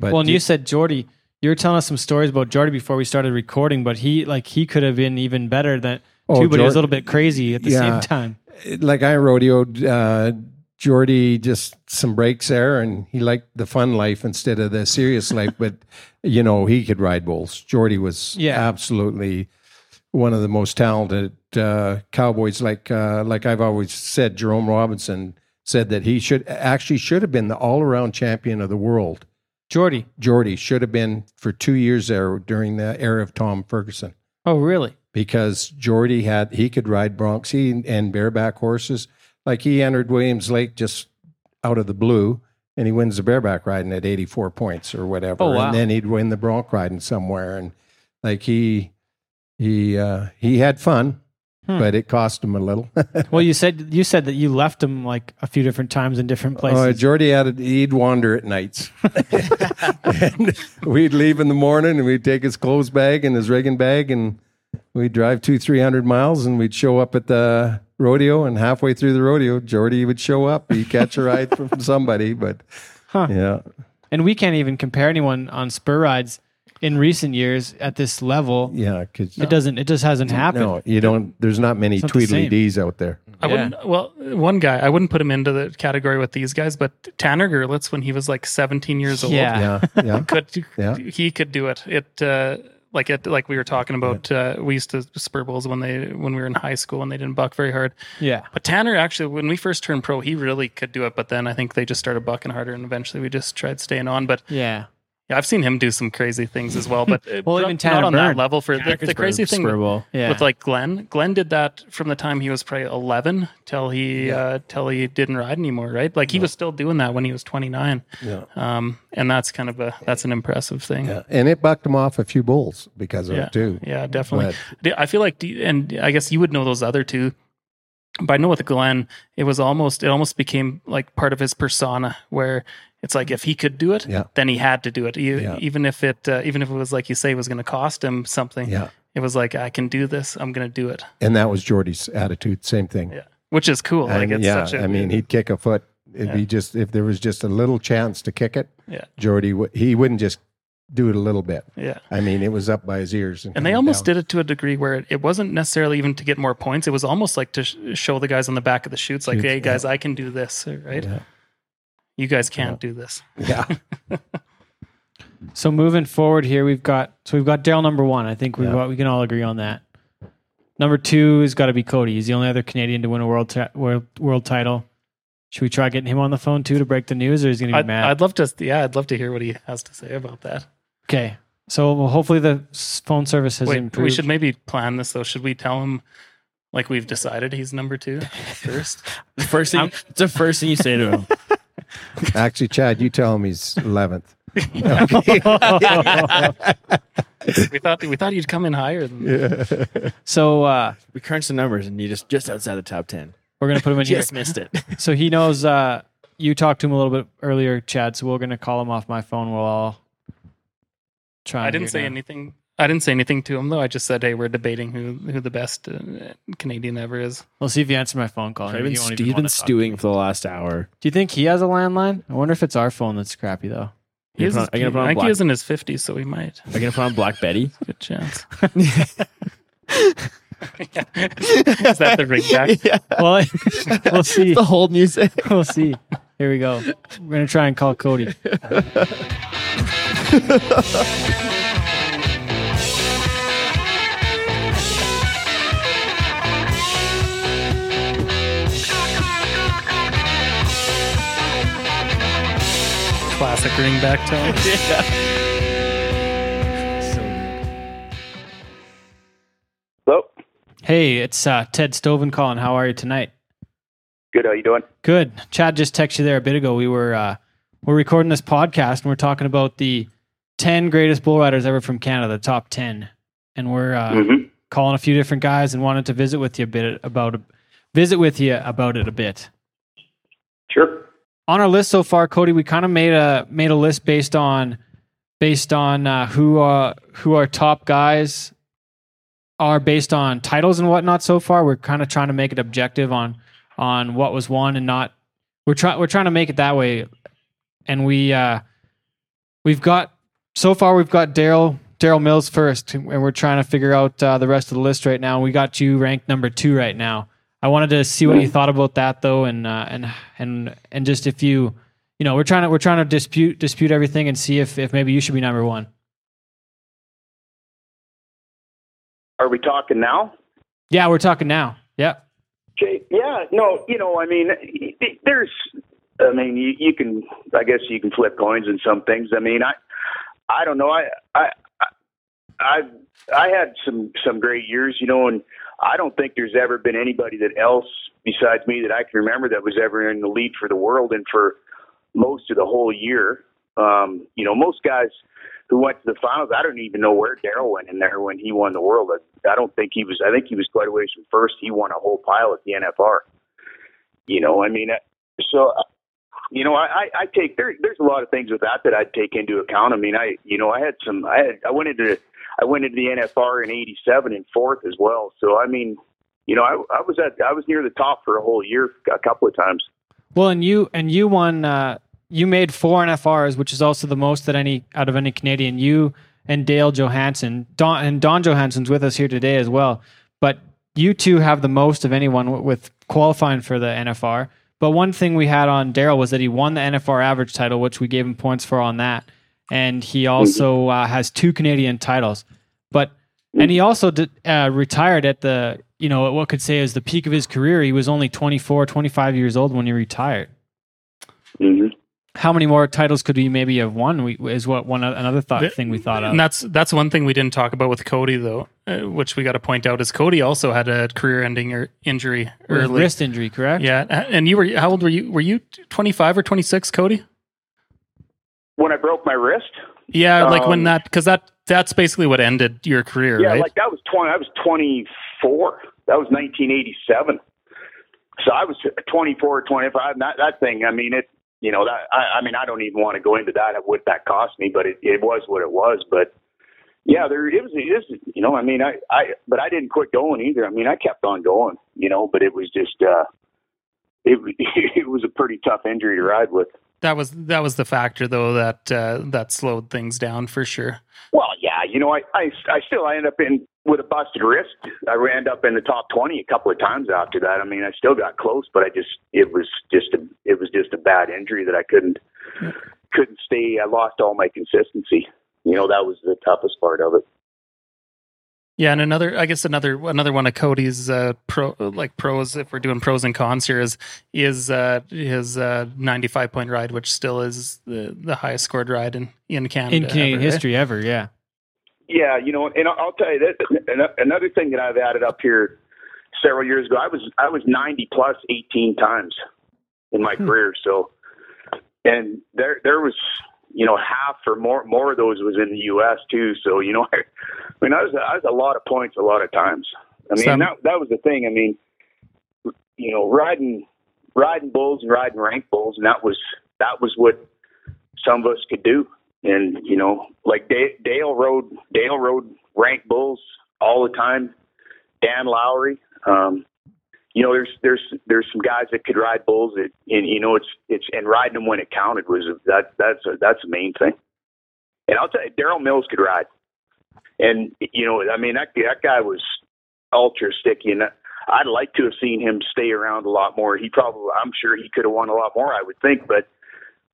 you said Jordy, you were telling us some stories about Jordy before we started recording, but he could have been even better than... but he was a little bit crazy at the same time. Like I rodeoed, Jordy just some breaks there, and he liked the fun life instead of the serious life. But he could ride bulls. Jordy was absolutely one of the most talented cowboys. Like I've always said, Jerome Robinson said that he should have been the all-around champion of the world. Jordy should have been for 2 years there during the era of Tom Ferguson. Oh, really? Because Jordy could ride broncs and bareback horses. Like he entered Williams Lake just out of the blue, and he wins the bareback riding at 84 points or whatever. Oh, wow. And then he'd win the bronc riding somewhere. And like he had fun, but it cost him a little. Well, you said that you left him like a few different times in different places. Jordy he'd wander at nights. And we'd leave in the morning and we'd take his clothes bag and his rigging bag and we'd drive 300 miles and we'd show up at the rodeo, and halfway through the rodeo, Jordy would show up. He'd catch a ride from somebody, but yeah. And we can't even compare anyone on spur rides in recent years at this level. Yeah, because it just hasn't happened. No, you don't. There's not many Tweedledees out there. I wouldn't put him into the category with these guys, but Tanner Gerlitz, when he was like 17 years old, he could do it. Like we were talking about, we used to spur bulls when we were in high school and they didn't buck very hard. Yeah. But Tanner, actually, when we first turned pro, he really could do it. But then I think they just started bucking harder and eventually we just tried staying on. But yeah, I've seen him do some crazy things as well. But even Tanner not on Byrne, that level for the crazy thing with like Glenn. Glenn did that from the time he was probably 11 till he didn't ride anymore, right? Like he was still doing that when he was 29. Yeah. And that's kind of that's an impressive thing. Yeah. And it bucked him off a few bulls because of it too. Yeah, definitely. But I feel like, and I guess you would know those other two, but I know with Glenn, it almost became like part of his persona where it's like, if he could do it, then he had to do it. Even if it was like you say, was going to cost him something. Yeah. It was like, I can do this. I'm going to do it. And that was Jordy's attitude. Same thing. Yeah. Which is cool. And like it's such a, I mean, he'd kick a foot. It'd be if there was just a little chance to kick it, Jordy, he wouldn't just do it a little bit. Yeah. I mean, it was up by his ears. And they almost did it to a degree where it wasn't necessarily even to get more points. It was almost like to show the guys on the back of the chutes, like, hey, guys, I can do this, right? Yeah. You guys can't do this. Yeah. So moving forward here, we've got Daryl number one. I think we can all agree on that. Number two has got to be Cody. He's the only other Canadian to win a world title. Should we try getting him on the phone too to break the news, or is he going to be mad? I'd love to hear what he has to say about that. Okay. So hopefully the phone service has improved. We should maybe plan this though. Should we tell him like we've decided he's number two first? It's the first thing you say to him. Actually, Chad, you tell him he's 11th. We thought you'd come in higher than that. Yeah. So we crunched the numbers, and you just outside the top 10. We're going to put him in here. Just missed it. So he knows you talked to him a little bit earlier, Chad, so we're going to call him off my phone. We'll all try. I didn't say anything to him, though. I just said, hey, we're debating who the best Canadian ever is. We'll see if you answer my phone call. He's been stewing for the last hour. Do you think he has a landline? I wonder if it's our phone that's crappy, though. I think he is in his 50s, so he might. Are you going to put on Black Betty? Good chance. Is that the ring back? Yeah. Well, we'll see. It's the whole music. We'll see. Here we go. We're going to try and call Cody. Classic ring back tone. Yeah. Hello. Hey, it's Ted Stoven calling. How are you tonight? Good. How you doing? Good. Chad just texted you there a bit ago. We were we're recording this podcast and we're talking about the 10 greatest bull riders ever from Canada, the top 10, and we're calling a few different guys and wanted to visit with you about it a bit. Sure. On our list so far, Cody, we kind of made a list based on who our top guys are based on titles and whatnot. So far, we're kind of trying to make it objective on what was won and not. We're trying to make it that way, and we've got Daryl Mills first, and we're trying to figure out the rest of the list right now. We got you ranked number 2 right now. I wanted to see what you thought about that, though, and just if you know, we're trying to dispute everything and see if maybe you should be number one. Are we talking now? Yeah, we're talking now. Yeah. Yeah, no, you know, I mean, there's, I mean, you can, I guess you can flip coins in some things. I mean, I don't know. I had some great years, you know, and I don't think there's ever been anybody that else besides me that I can remember that was ever in the lead for the world and for most of the whole year. You know, most guys who went to the finals, I don't even know where Daryl went in there when he won the world. I don't think he was, I think he was quite a ways from first. He won a whole pile at the NFR, you know, I mean, so, you know, I take, there's a lot of things with that I'd take into account. I mean, I went into the NFR in 87 and fourth as well. So, I mean, you know, I was near the top for a whole year, a couple of times. Well, and you won, you made 4 NFRs, which is also the most that out of any Canadian. You and Dale Johansson, Don Johansson's with us here today as well. But you two have the most of anyone with qualifying for the NFR. But one thing we had on Daryl was that he won the NFR average title, which we gave him points for on that. And he also has 2 Canadian titles. But and he also retired at the, you know, what could say is the peak of his career. He was only 24, 25 years old when he retired. Mm-hmm. How many more titles could we maybe have won? Another thing we thought of. And that's one thing we didn't talk about with Cody though, which we got to point out is Cody also had a career-ending injury early. Wrist injury, correct? Yeah, and you were how old were you? Were you 25 or 26, Cody? When I broke my wrist? Yeah, like when that because that's basically what ended your career, yeah, right? Yeah, like that was 20. I was 24. That was 1987. So I was 24 or 25. That thing. I mean it. You know, that, I mean, I don't even want to go into that, what that cost me, but it was what it was. But yeah, it was, you know, I mean, but I didn't quit going either. I mean, I kept on going, you know, but it was just, it was a pretty tough injury to ride with. That was the factor though, that slowed things down for sure. Well, yeah, you know, I ended up in with a busted wrist. I ran up in the top 20 a couple of times after that. I mean, I still got close, but it was just a bad injury that I couldn't stay. I lost all my consistency. You know, that was the toughest part of it. Yeah, and another one of Cody's pros, if we're doing pros and cons here, is his 95-point ride, which still is the highest scored ride in Canada. In Canadian history ever, yeah. Yeah, you know, and I'll tell you that another thing that I've added up here several years ago, I was 90 plus 18 times in my career. So, and there was, you know, half or more of those was in the U.S. too. So, you know, I was a lot of points, a lot of times. I mean, that was the thing. I mean, you know, riding bulls and riding rank bulls, and that was what some of us could do. And, you know, like Dale rode rank bulls all the time. Dan Lowry, you know, there's some guys that could ride bulls that, and you know, and riding them when it counted was that's the main thing. And I'll tell you, Daryl Mills could ride. And, you know, I mean, that guy was ultra sticky, and I'd like to have seen him stay around a lot more. I'm sure he could have won a lot more, I would think, but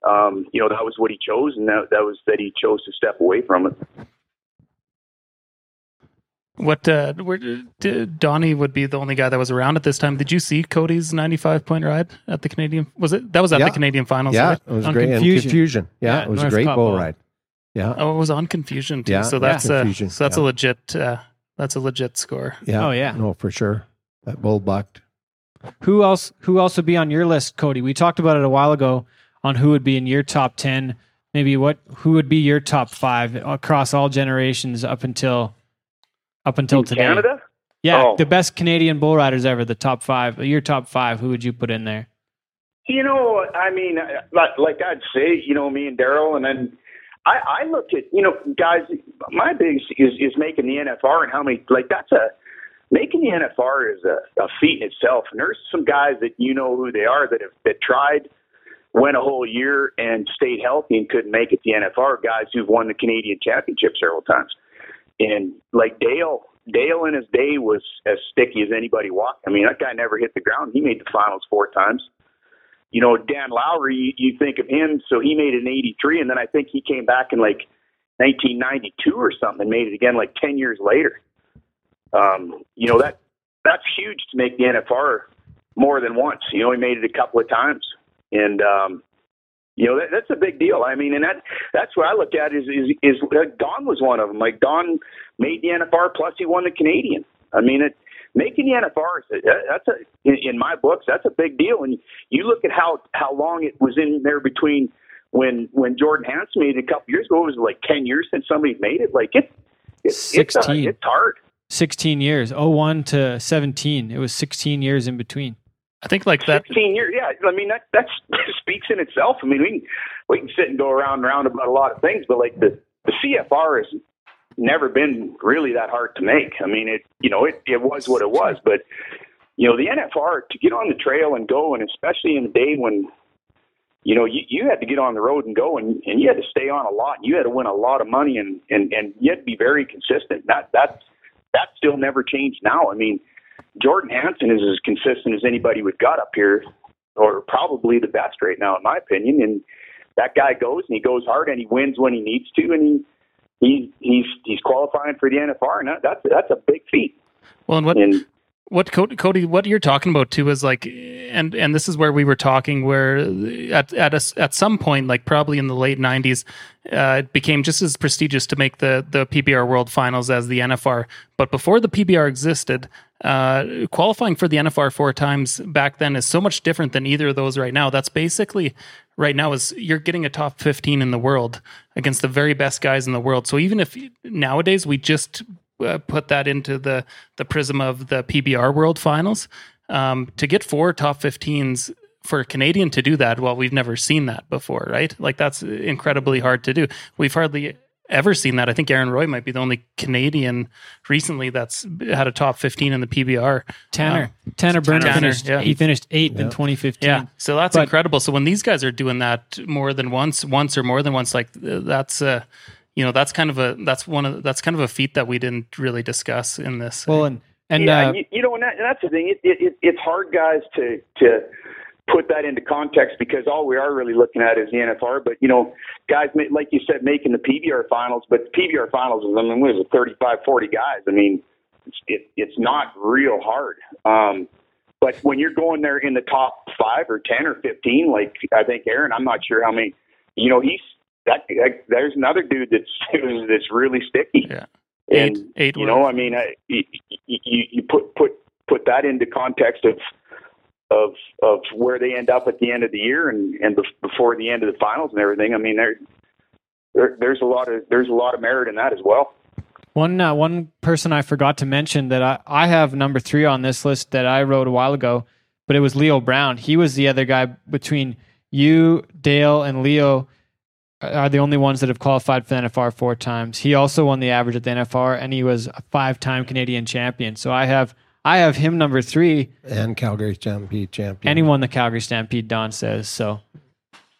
you know, that was what he chose, and that he chose to step away from it. What Donnie would be the only guy that was around at this time. Did you see Cody's 95-point ride at the Canadian? Was that the Canadian finals? Yeah, right? It was on great. Confusion. Yeah, it was North a great Cop bull ride. Yeah. Oh, it was on Confusion too. Yeah, so that's a legit. That's a legit score. Yeah. Oh yeah. No, for sure. That bull bucked. Who else would be on your list, Cody? We talked about it a while ago. On who would be in your top 10, maybe who would be your top 5 across all generations up until in today? Canada? Yeah, the best Canadian bull riders ever, the top 5. Your top 5, who would you put in there? You know, I mean, like I'd say, you know, me and Daryl, and then I looked at, you know, guys, my biggest is making the NFR, and how many, like making the NFR is a feat in itself. And there's some guys that you know who they are that tried, went a whole year and stayed healthy and couldn't make it. The NFR guys who've won the Canadian Championship several times. And like Dale in his day was as sticky as anybody walked. I mean, that guy never hit the ground. He made the finals 4 times. You know, Dan Lowry, you think of him. So he made it in 83. And then I think he came back in like 1992 or something and made it again, like 10 years later. You know, that's huge to make the NFR more than once. You know, he made it a couple of times, and you know, that's a big deal. I mean, and that's what I look at is like Don was one of them. Like Don made the NFR, plus he won the Canadian. I mean, making the NFR, that's in my books, that's a big deal. And you look at how long it was in there between when Jordan Hanson made it a couple years ago. It was like 10 years since somebody made it. Like it's hard. 16 years, 01 to 17. It was 16 years in between. I think like that 15 years. Yeah. I mean, that speaks in itself. I mean, we can sit and go around and round about a lot of things, but like the CFR has never been really that hard to make. I mean, it was what it was, but you know, the NFR to get on the trail and go, and especially in the day when, you know, you had to get on the road and go, and you had to stay on a lot, and you had to win a lot of money and you had to be very consistent. That still never changed now. I mean, Jordan Hanson is as consistent as anybody we've got up here, or probably the best right now, in my opinion. And that guy goes, and he goes hard, and he wins when he needs to, and he's qualifying for the NFR, and that's a big feat. Well, and what Cody, what you're talking about too is like, and this is where we were talking, where at some point, like probably in the late 90s, it became just as prestigious to make the PBR World Finals as the NFR. But before the PBR existed, qualifying for the NFR 4 times back then is so much different than either of those right now. That's basically right now is you're getting a top 15 in the world against the very best guys in the world. So even if nowadays we just put that into the prism of the PBR World Finals, to get 4 top 15s for a Canadian to do that, well, we've never seen that before, right? Like that's incredibly hard to do. We've hardly ever seen that. I think Aaron Roy might be the only Canadian recently that's had a top 15 in the PBR. Tanner Byrne, he finished 8th in 2015. Yeah, so that's incredible. So when these guys are doing that more than once, like that's you know, that's kind of a feat that we didn't really discuss in this. Well, you know, and that's the thing. It's hard, guys, to put that into context, because all we are really looking at is the NFR. But, you know, guys, like you said, making the PBR finals, but the PBR finals, I mean, what is it, 35, 40 guys? I mean, it's not real hard. But when you're going there in the top 5 or 10 or 15, like I think Aaron, I'm not sure how many, you know, there's another dude that's really sticky. Yeah. Eight you know, I mean, you put that into context of where they end up at the end of the year and before the end of the finals and everything. I mean, there's a lot of merit in that as well. One person I forgot to mention that I have number 3 on this list that I wrote a while ago, but it was Leo Brown. He was the other guy between you, Dale, and Leo are the only ones that have qualified for the NFR 4 times. He also won the average at the NFR, and he was a 5-time Canadian champion. So I have him number 3, and Calgary Stampede champion. And he won the Calgary Stampede, Don says. So,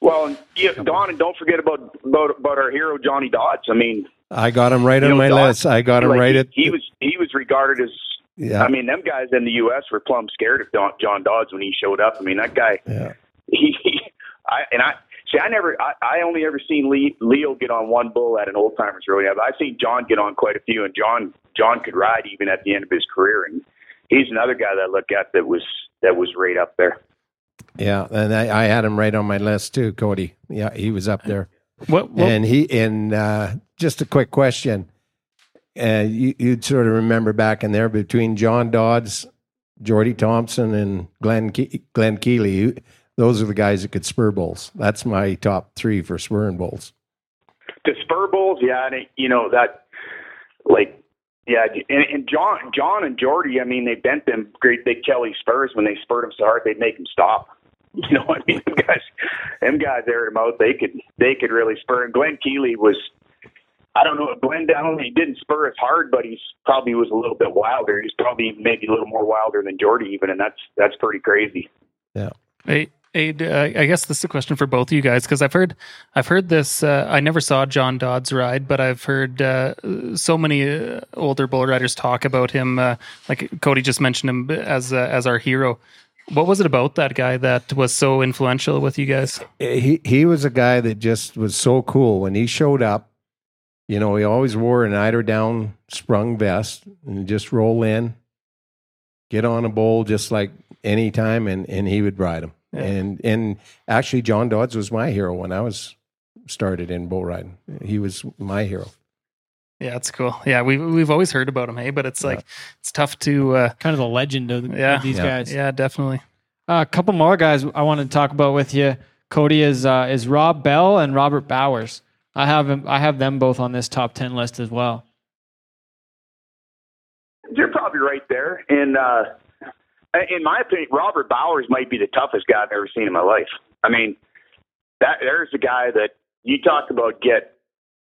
well, yeah, Don, and don't forget about our hero Johnny Dodds. I mean, I got him right on my list. I got him right at he was regarded as. Yeah. I mean, them guys in the U.S. were plumb scared of John Dodds when he showed up. I mean, that guy. Yeah. I only ever seen Leo get on one bull at an old timers rodeo. I've seen John get on quite a few, and John could ride even at the end of his career. And he's another guy that I look at that was right up there. Yeah, and I had him right on my list too, Cody. Yeah, he was up there. What? And just a quick question. You'd sort of remember back in there between John Dodds, Jordy Thompson, and Glenn Keeley. Those are the guys that could spur bulls. That's my top 3 for spurring bulls. The spur bulls, yeah, and and John and Jordy. I mean, they bent them great big Kelly spurs. When they spurred them so hard, they'd make them stop. You know what I mean? Them guys aired them out. They could really spur. And Glenn Keeley was, I don't know, Glenn Down, he didn't spur as hard, but he probably was a little bit wilder. He's probably maybe a little more wilder than Jordy even, and that's pretty crazy. Yeah. I guess this is a question for both of you guys, because I've heard this. I never saw John Dodds ride, but I've heard so many older bull riders talk about him. Like Cody just mentioned him as our hero. What was it about that guy that was so influential with you guys? He was a guy that just was so cool when he showed up. You know, he always wore an eider-down sprung vest and just roll in, get on a bowl just like any time, and he would ride him. Yeah. And actually, John Dodds was my hero when I was started in bull riding. He was my hero. Yeah, it's cool. Yeah, we've always heard about him, hey, but it's like it's tough to kind of the legend of, of these guys. Yeah, definitely. A couple more guys I want to talk about with you, Cody, is Rob Bell and Robert Bowers. I have them both on this top 10 list as well. You're probably right there, and in my opinion, Robert Bowers might be the toughest guy I've ever seen in my life. I mean, there's a guy that you talk about get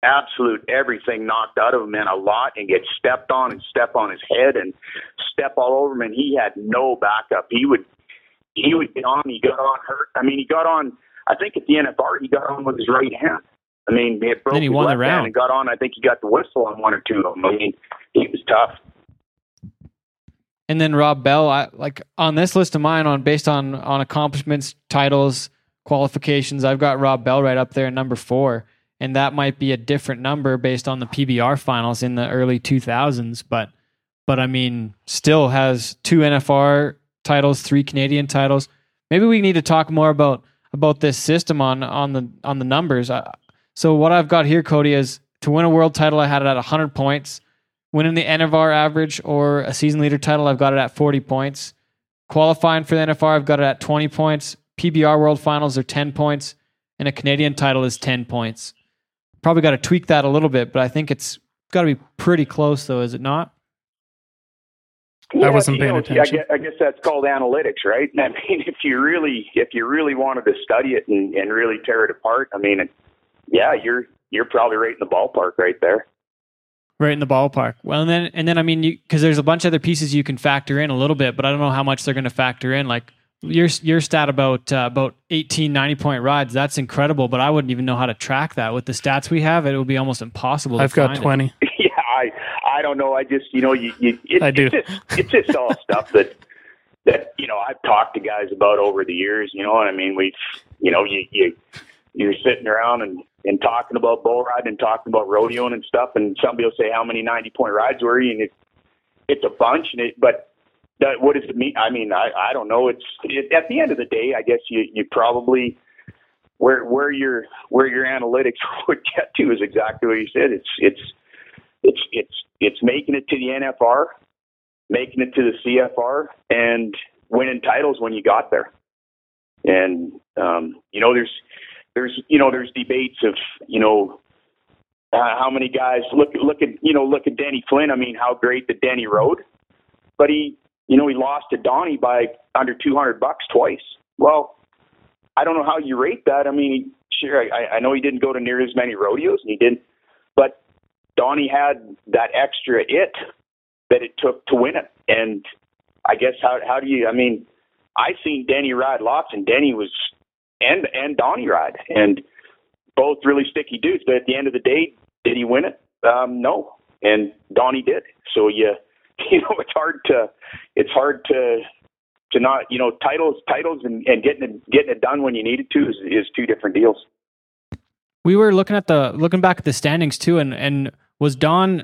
absolute everything knocked out of him in a lot and get stepped on and step on his head and step all over him, and he had no backup. He would get on, he got on hurt. I mean, he got on, I think at the NFR, he got on with his right hand. I mean, it broke his left hand and got on. I think he got the whistle on one or two of them. I mean, he was tough. And then Rob Bell, like on this list of mine, based on accomplishments, titles, qualifications, I've got Rob Bell right up there at number 4. And that might be a different number based on the PBR finals in the early 2000s. But I mean, still has 2 NFR titles, 3 Canadian titles. Maybe we need to talk more about this system on the numbers. So what I've got here, Cody, is to win a world title, I had it at 100 points. Winning the NFR average or a season leader title, I've got it at 40 points. Qualifying for the NFR, I've got it at 20 points. PBR World Finals are 10 points. And a Canadian title is 10 points. Probably got to tweak that a little bit, but I think it's got to be pretty close, though, is it not? Yeah, I wasn't paying attention. I guess that's called analytics, right? I mean, if you really wanted to study it and really tear it apart, I mean... you're probably right in the ballpark right there. Right in the ballpark. Well, and then I mean, because there's a bunch of other pieces you can factor in a little bit, but I don't know how much they're going to factor in. Like your stat about 18 90-point rides, that's incredible, but I wouldn't even know how to track that. With the stats we have, it would be almost impossible. I've got 20. Yeah, I don't know. I just, you know, I do. It's just all stuff that you know, I've talked to guys about over the years. You know what I mean? We've, you know, you're sitting around and talking about bull riding and talking about rodeoing and stuff, and somebody will say, how many 90-point rides were you? And it's a bunch, but that, what does it mean? I mean, I don't know. It's at the end of the day, I guess you probably where your analytics would get to is exactly what you said. It's making it to the NFR, making it to the CFR, and winning titles when you got there. And you know, there's debates of, you know, how many guys look at Denny Flynn. I mean, how great that Denny rode, but he lost to Donnie by under $200 twice. Well, I don't know how you rate that. I mean, sure, I know he didn't go to near as many rodeos, and he didn't, but Donnie had that extra that it took to win it. And I guess how do you? I mean, I seen Denny ride lots, and Denny was. And Donnie ride, and both really sticky dudes. But at the end of the day, did he win it? No, and Donnie did. So you know, it's hard to not, you know, titles and getting it done when you need it to is two different deals. We were looking back at the standings too, and was Donnie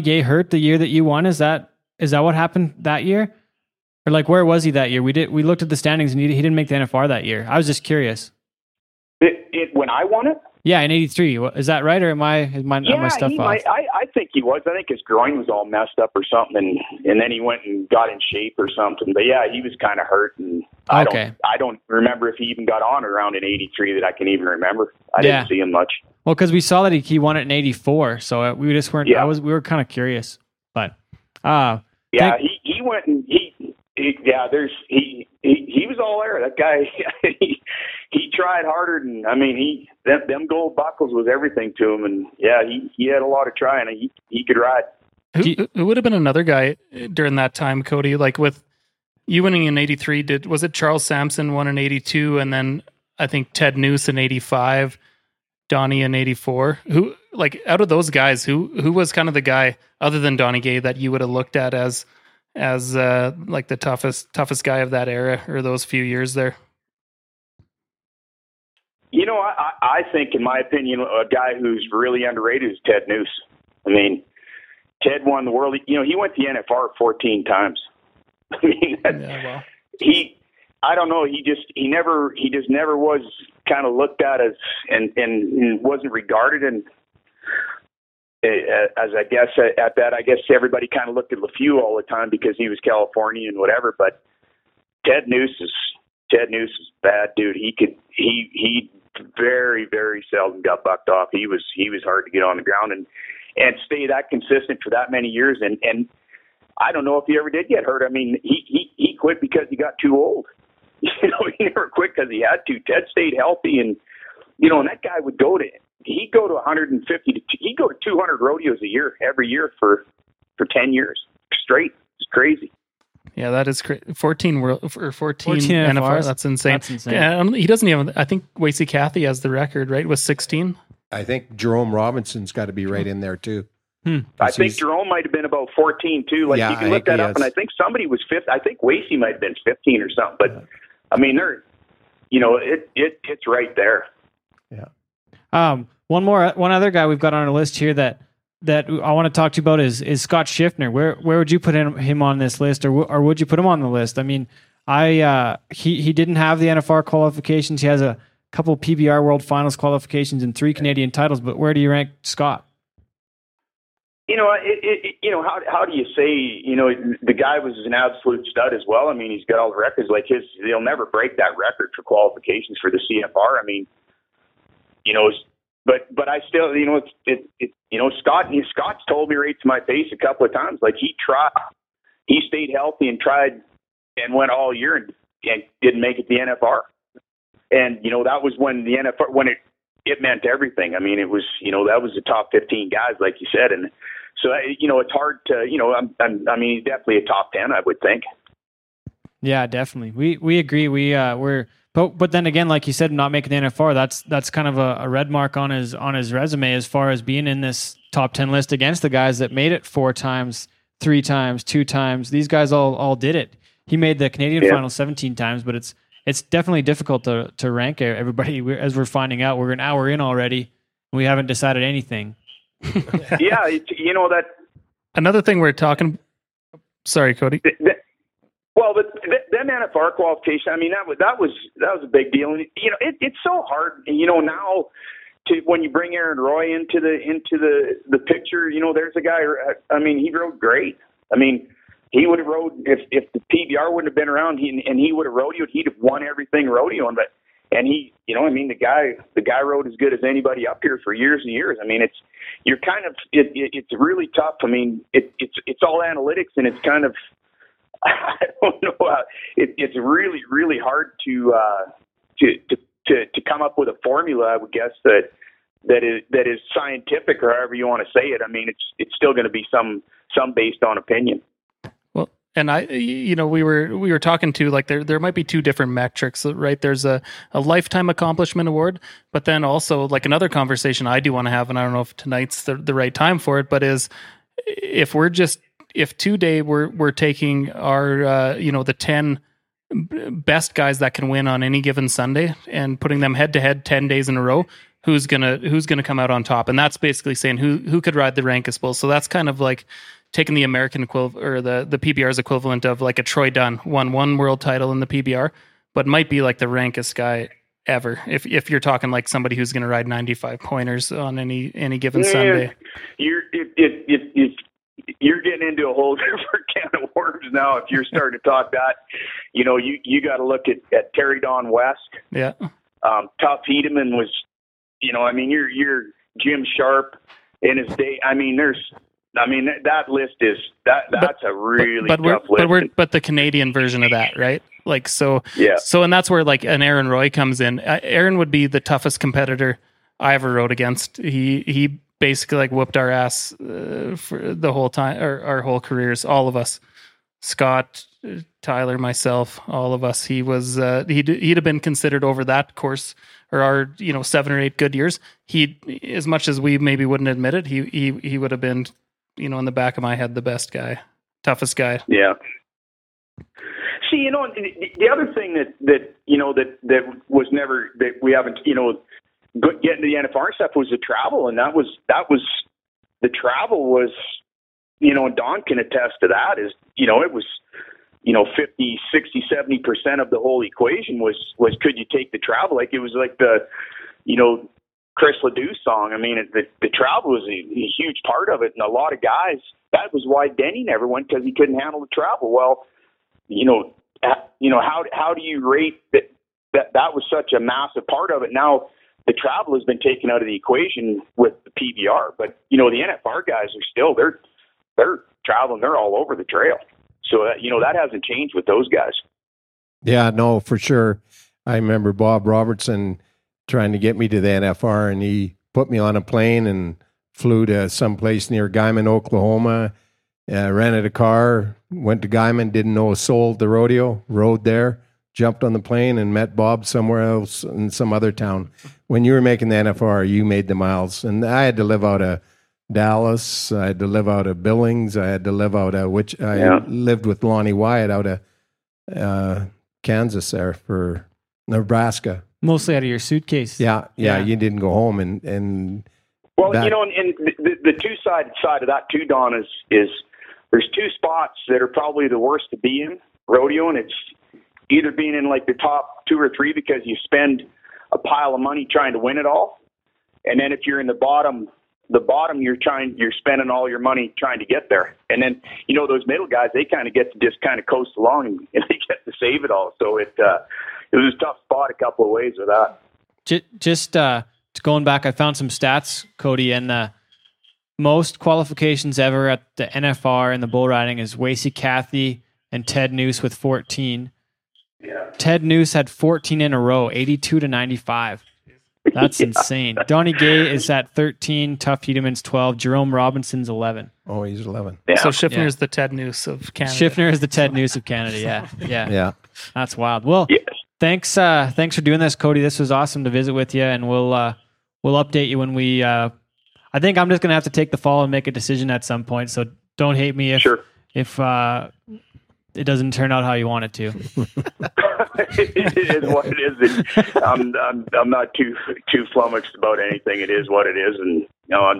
Gay hurt the year that you won? Is that what happened that year? Or like, where was he that year? We looked at the standings, and he didn't make the NFR that year. I was just curious. When I won it? Yeah, in 83. Is that right, or am I stuff off? I think he was. I think his groin was all messed up or something, and then he went and got in shape or something. But yeah, he was kind of hurt, and I don't remember if he even got on around in 83 that I can even remember. I didn't see him much. Well, because we saw that he won it in 84, so we just weren't. Yeah. We were kind of curious, but yeah, he went and he. Yeah, he was all there. That guy, he tried harder than, I mean, them gold buckles was everything to him, and yeah, he had a lot of trying, and he could ride. Who would have been another guy during that time, Cody? Like with you winning in 83, was it Charles Sampson won in 82, and then I think Ted Nuce in 85, Donnie in 84? Who, like, out of those guys, who was kind of the guy other than Donnie Gay that you would have looked at as like the toughest guy of that era or those few years there? You know, I think, in my opinion, a guy who's really underrated is Ted Nuce. I mean, Ted won the world. You know, he went to the NFR 14 times. I mean, I don't know. He just never was kind of looked at as and wasn't regarded and as I guess at that. I guess everybody kind of looked at LeFew all the time because he was California and whatever. But Ted Nuce is a bad dude. He very, very seldom got bucked off. He was hard to get on the ground and stay that consistent for that many years. And I don't know if he ever did get hurt. I mean, he quit because he got too old. You know, he never quit because he had to. Ted stayed healthy, and you know, and that guy would go to he'd go to 200 rodeos a year every year for 10 years straight. It's crazy. Yeah, that is 14 world or 14 NFR. That's insane. Yeah, he doesn't even. I think Wacey Cathey has the record, right? With 16. I think Jerome Robinson's got to be right in there too. I think Jerome might have been about 14 too. Like, yeah, you can look that up, and I think somebody was fifth. I think Wacey might have been 15 or something. But I mean, they're, you know, it's right there. Yeah. One other guy we've got on our list here that I want to talk to you about is Scott Schiffner. Where would you put him on this list, or would you put him on the list? I mean, he didn't have the NFR qualifications. He has a couple PBR World Finals qualifications and 3 Canadian titles. But where do you rank Scott? You know, how do you say? You know, the guy was an absolute stud as well. I mean, he's got all the records. Like they'll never break that record for qualifications for the CFR. I mean, you know, but I still, you know, Scott's told me right to my face a couple of times. Like he stayed healthy and tried and went all year and didn't make it to the NFR. And you know, that was when the NFR it meant everything. I mean, it was, you know, that was the top 15 guys, like you said. And so, you know, it's hard to, you know, I mean, definitely a top 10, I would think. Yeah, definitely. We agree. But then again, like you said, not making the NFR, that's kind of a red mark on his resume, as far as being in this top 10 list against the guys that made it 4 times, 3 times, 2 times. These guys all did it. He made the Canadian final 17 times, but it's definitely difficult to rank everybody. As we're finding out, we're an hour in already, and we haven't decided anything. Yeah, you know that. Another thing we're talking. Sorry, Cody. Them NFR qualification. I mean, that was a big deal, and you know, it's so hard. You know, now when you bring Aaron Roy into the picture, you know, there's a guy. I mean, he rode great. I mean, he would have rode if the PBR wouldn't have been around, and he would have rodeoed. He'd have won everything rodeoing. But and he, you know, I mean, the guy rode as good as anybody up here for years and years. I mean, it's really tough. I mean, it's all analytics, and it's kind of, I don't know. It's really, really hard to come up with a formula, I would guess, that is scientific, or however you want to say it. I mean, it's still going to be some based on opinion. And I, you know, we were talking to, like, there might be 2 different metrics, right? There's a lifetime accomplishment award, but then also, like, another conversation I do want to have, and I don't know if tonight's the right time for it, but is if today we're taking our, you know, the 10 best guys that can win on any given Sunday and putting them head to head 10 days in a row, who's gonna come out on top? And that's basically saying who could ride the rank as well. So that's kind of like taking the American equivalent, or the PBR's equivalent of, like, a Troy Dunn won 1 world title in the PBR, but might be like the rankest guy ever. If you're talking like somebody who's going to ride 95 pointers on any given Sunday, you're getting into a whole different can of worms now. If you're starting to talk that, you know, you got to look at Terry Don West. Yeah. Tough Hedeman was, you know, I mean, you're Jim Sharp in his day. I mean, that list is that's a really tough list. But the Canadian version of that, right? Like, so, yeah. So, and that's where, like, an Aaron Roy comes in. Aaron would be the toughest competitor I ever rode against. He basically, like, whooped our ass for the whole time, or our whole careers, all of us. Scott, Tyler, myself, all of us. He was he'd have been considered, over that course, or our, you know, 7 or 8 good years, he, as much as we maybe wouldn't admit it, he would have been, you know, in the back of my head, the best guy, toughest guy. Yeah. See, you know, the other thing that was never, that we haven't, you know, getting to the NFR stuff was the travel, and the travel was, you know, Don can attest to that, is, you know, it was, you know, 50, 60, 70% of the whole equation was could you take the travel? Like, it was like the, you know, Chris Ledoux song. I mean, the travel was a huge part of it, and a lot of guys, that was why Denny never went, because he couldn't handle the travel. Well, you know, how do you rate that was such a massive part of it? Now, the travel has been taken out of the equation with the PBR, but, you know, the NFR guys are still, they're traveling, they're all over the trail. So, you know, that hasn't changed with those guys. Yeah, no, for sure. I remember Bob Robertson trying to get me to the NFR, and he put me on a plane and flew to someplace near Guyman, Oklahoma, rented a car, went to Guyman, didn't know a soul at the rodeo, rode there, jumped on the plane, and met Bob somewhere else in some other town. When you were making the NFR, you made the miles. And I had to live out of Dallas. I had to live out of Billings. I had to live out of, which I lived with Lonnie Wyatt out of Kansas there, for Nebraska. Mostly out of your suitcase. Yeah. You didn't go home. And well, that, you know, and the two side of that too, Don, is there's two spots that are probably the worst to be in rodeo, and it's either being in like the top two or three because you spend a pile of money trying to win it all, and then if you're in the bottom, you're spending all your money trying to get there, and then, you know, those middle guys, they kind of get to just kind of coast along and they get to save it all. So it was a tough spot a couple of ways with that. Just going back, I found some stats, Cody, and most qualifications ever at the NFR in the bull riding is Wacey Cathey and Ted Nuce with 14. Yeah. Ted Nuce had 14 in a row, 82-95. That's insane. Donnie Gay is at 13. Tough Hedeman's 12. Jerome Robinson's 11. Oh, he's 11. Yeah. So Schiffner is the Ted Nuce of Canada. Yeah. Yeah. That's wild. Well, thanks. Thanks for doing this, Cody. This was awesome to visit with you, and we'll update you when we. I think I'm just gonna have to take the fall and make a decision at some point. So don't hate me if it doesn't turn out how you want it to. It is what it is. I'm not too flummoxed about anything. It is what it is, and you know, I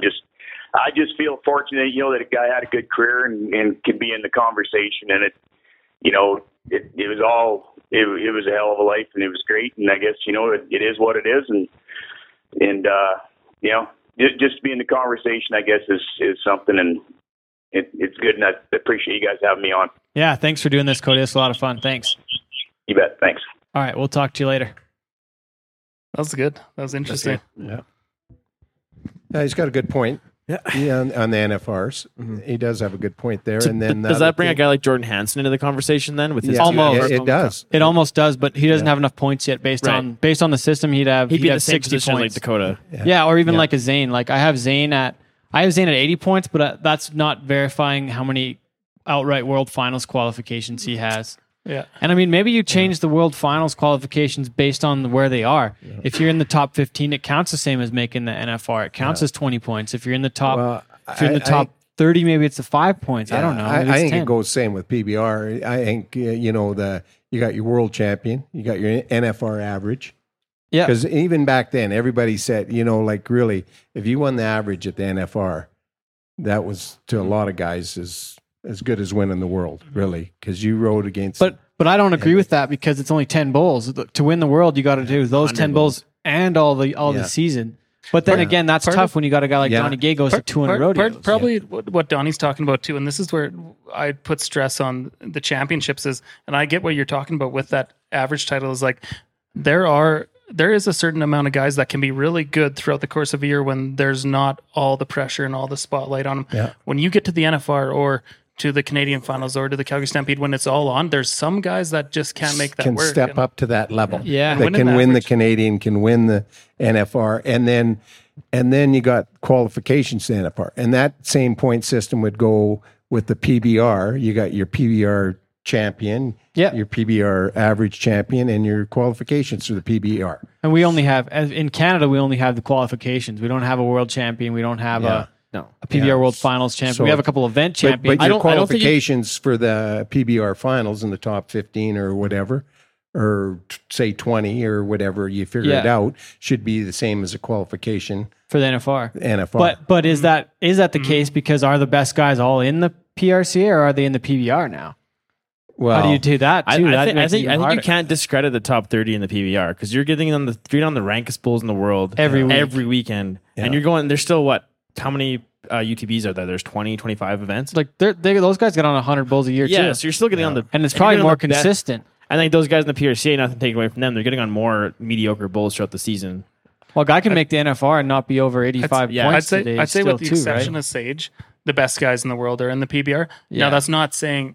just feel fortunate, you know, that a guy had a good career and could be in the conversation, and it, you know, it was all it was a hell of a life, and it was great, and I guess, you know, it is what it is, and you know, just being in the conversation, I guess, is something, and it's good, and I appreciate you guys having me on. Yeah, thanks for doing this, Cody. It's a lot of fun. Thanks. You bet. Thanks. All right, we'll talk to you later. That was good. That was interesting. Yeah. Yeah, he's got a good point. Yeah. Yeah, on the NFRs, mm-hmm. He does have a good point there. And then does that bring a guy like Jordan Hanson into the conversation then? With his almost, it does. It almost does, but he doesn't have enough points yet. Based on the system, he'd have 60 points like Dakota. Yeah, or even like a Zane. Like I have Zane at 80 points, but that's not verifying how many outright World Finals qualifications he has. Yeah. And I mean, maybe you change the World Finals qualifications based on where they are. Yeah. If you're in the top 15, it counts the same as making the NFR. It counts as 20 points. If you're in the top 30, maybe it's the 5 points. Yeah, I don't know. I think 10. It goes same with PBR. I think, you know, you got your world champion, you got your NFR average. Yeah. Because even back then, everybody said, you know, like really, if you won the average at the NFR, that was, to a lot of guys, is as good as winning the world, really, because you rode against. But I don't agree with that, because it's only 10 bulls. To win the world, you got to do those 10 bulls and all the season. But then again, that's tough when you got a guy like Donnie Gay goes to 200 rodeos. Probably what Donnie's talking about too, and this is where I put stress on the championships is, and I get what you're talking about with that average title, is like there is a certain amount of guys that can be really good throughout the course of a year when there's not all the pressure and all the spotlight on them. Yeah. When you get to the NFR or to the Canadian Finals or to the Calgary Stampede, when it's all on, there's some guys that just can't make that work. Can step up to that level. Yeah. That can win the Canadian, can win the NFR. And then you got qualifications to NFR. And that same point system would go with the PBR. You got your PBR champion, your PBR average champion, and your qualifications for the PBR. And we only have, in Canada, we only have the qualifications. We don't have a world champion. We don't have a No. A PBR World Finals champion. So, we have a couple event champions. But your qualifications for the PBR Finals in the top 15 or whatever, or say 20 or whatever you figure it out, should be the same as a qualification for the NFR. But is that the case? Because are the best guys all in the PRCA or are they in the PBR now? Well, how do you do that too? I think you can't discredit the top 30 in the PBR because you're getting on the rankest bulls in the world every weekend, and you're going. There's still how many UTBs are there? There's 20, 25 events. Like those guys get on 100 bulls a year too. Yeah, so you're still getting on the, and it's probably more consistent. I think those guys in the PRCA, nothing taken away from them. They're getting on more mediocre bulls throughout the season. Well, a guy can make the NFR and not be over 85 points today. I'd say with the exception of Sage, the best guys in the world are in the PBR. Yeah. Now, that's not saying,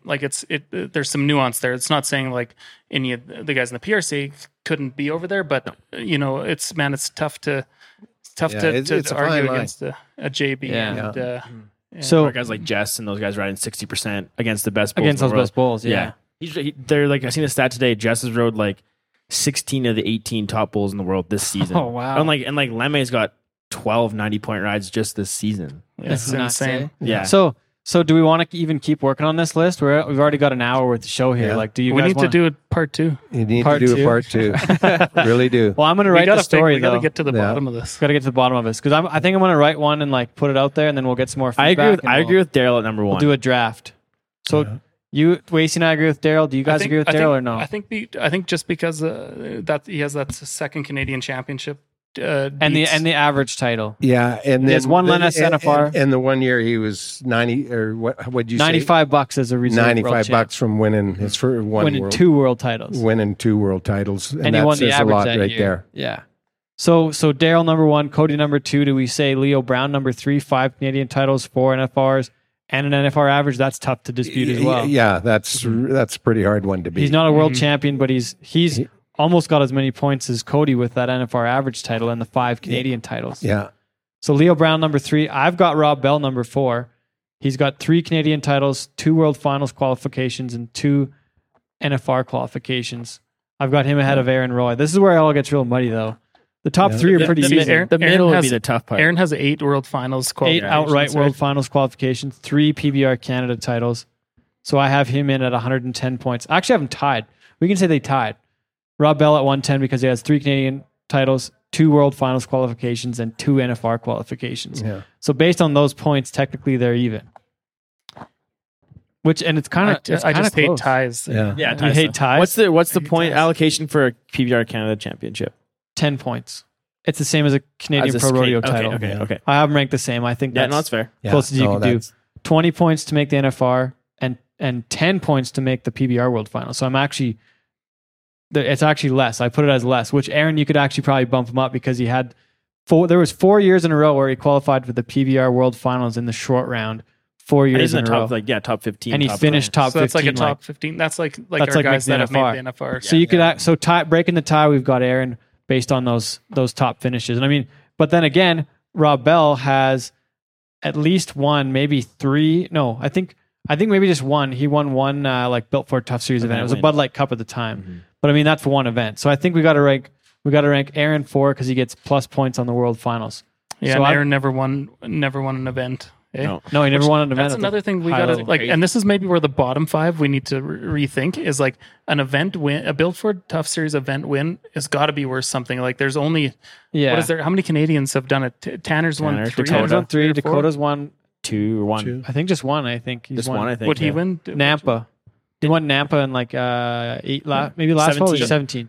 there's some nuance there. It's not saying, any of the guys in the PRCA couldn't be over there, but, it's tough to argue against a JB. Yeah. And, so guys like Jess and those guys riding 60% against the best bulls. Against those best bulls, yeah. They're I seen a stat today. Jess has rode 16 of the 18 top bulls in the world this season. Oh wow! And Leme's got 12 90-point rides just this season. Yeah. This is insane. Yeah. So do we want to even keep working on this list? We've already got an hour worth of show here. Yeah. Do you guys want to do a part two? You need to do a part two. Really do. Well, I'm going to write the story. We got to get to the bottom of this. Got to get to the bottom of this because I think I'm going to write one and put it out there, and then we'll get some more feedback. I agree with Daryl at number one. We'll do a draft. So. Yeah. Wacey and I agree with Daryl. Do you guys agree with Daryl or no? I think just because that he has that second Canadian Championship and the average title. Yeah, and there's one less NFR. And the one year he was 90 or what did you say? $95 as a result. $95 from winning his first winning two world titles, and he won the average a lot that right year. There. Yeah. So Daryl number one, Cody number two. Do we say Leo Brown number three? 5 Canadian titles, 4 NFRs. And an NFR average, that's tough to dispute as well. Yeah, that's a pretty hard one to beat. He's not a world champion, but he's almost got as many points as Cody with that NFR average title and the 5 Canadian titles. Yeah. So Leo Brown, number 3. I've got Rob Bell, number 4. He's got 3 Canadian titles, 2 World Finals qualifications, and 2 NFR qualifications. I've got him ahead of Aaron Roy. This is where it all gets real muddy, though. The top 3 are pretty easy. The middle would be the tough part. Aaron has 8 world finals qualifications. 8 outright world finals qualifications, 3 PBR Canada titles. So I have him in at 110 points. I actually have him tied. We can say they tied. Rob Bell at 110 because he has 3 Canadian titles, 2 world finals qualifications, and 2 NFR qualifications. Yeah. So based on those points, technically they're even. It's kind of I just hate ties. Yeah, I hate ties. What's the point allocation for a PBR Canada championship? 10 points. It's the same as a Canadian Pro Rodeo title. Okay. I have them ranked the same. I think that's fair. Close as you can do. 20 points to make the NFR and 10 points to make the PBR World Final. So I'm actually, it's actually less. I put it as less, which Aaron, you could actually probably bump him up because he had there was 4 years in a row where he qualified for the PBR World Finals in the short round. 4 years in a row. Top 15. And he finished top 15. So that's 15, like a top 15. That's our guys that have made the NFR. So you could, breaking the tie, we've got Aaron based on those top finishes. And but then again, Rob Bell has at least one, maybe three. No, I think maybe just one. He won one Built for a Tough Series event. It was a Bud Light Cup at the time. Mm-hmm. But that's one event. So I think we got to rank Aaron 4 because he gets plus points on the World Finals. Yeah, so Aaron never won an event. Eh? No, he never won an event. That's another thing we got to and this is maybe where the bottom 5 we need to rethink is an event win, a Built for Tough Series event win has got to be worth something. There's only what is there? How many Canadians have done it? Tanner's won 3. Tanner's won 3. Dakota's won 2 or 1. 2. I think just 1. I think he's won. 1. I think. Would he win? Nampa. He won Nampa in 8. Maybe last fall. 17.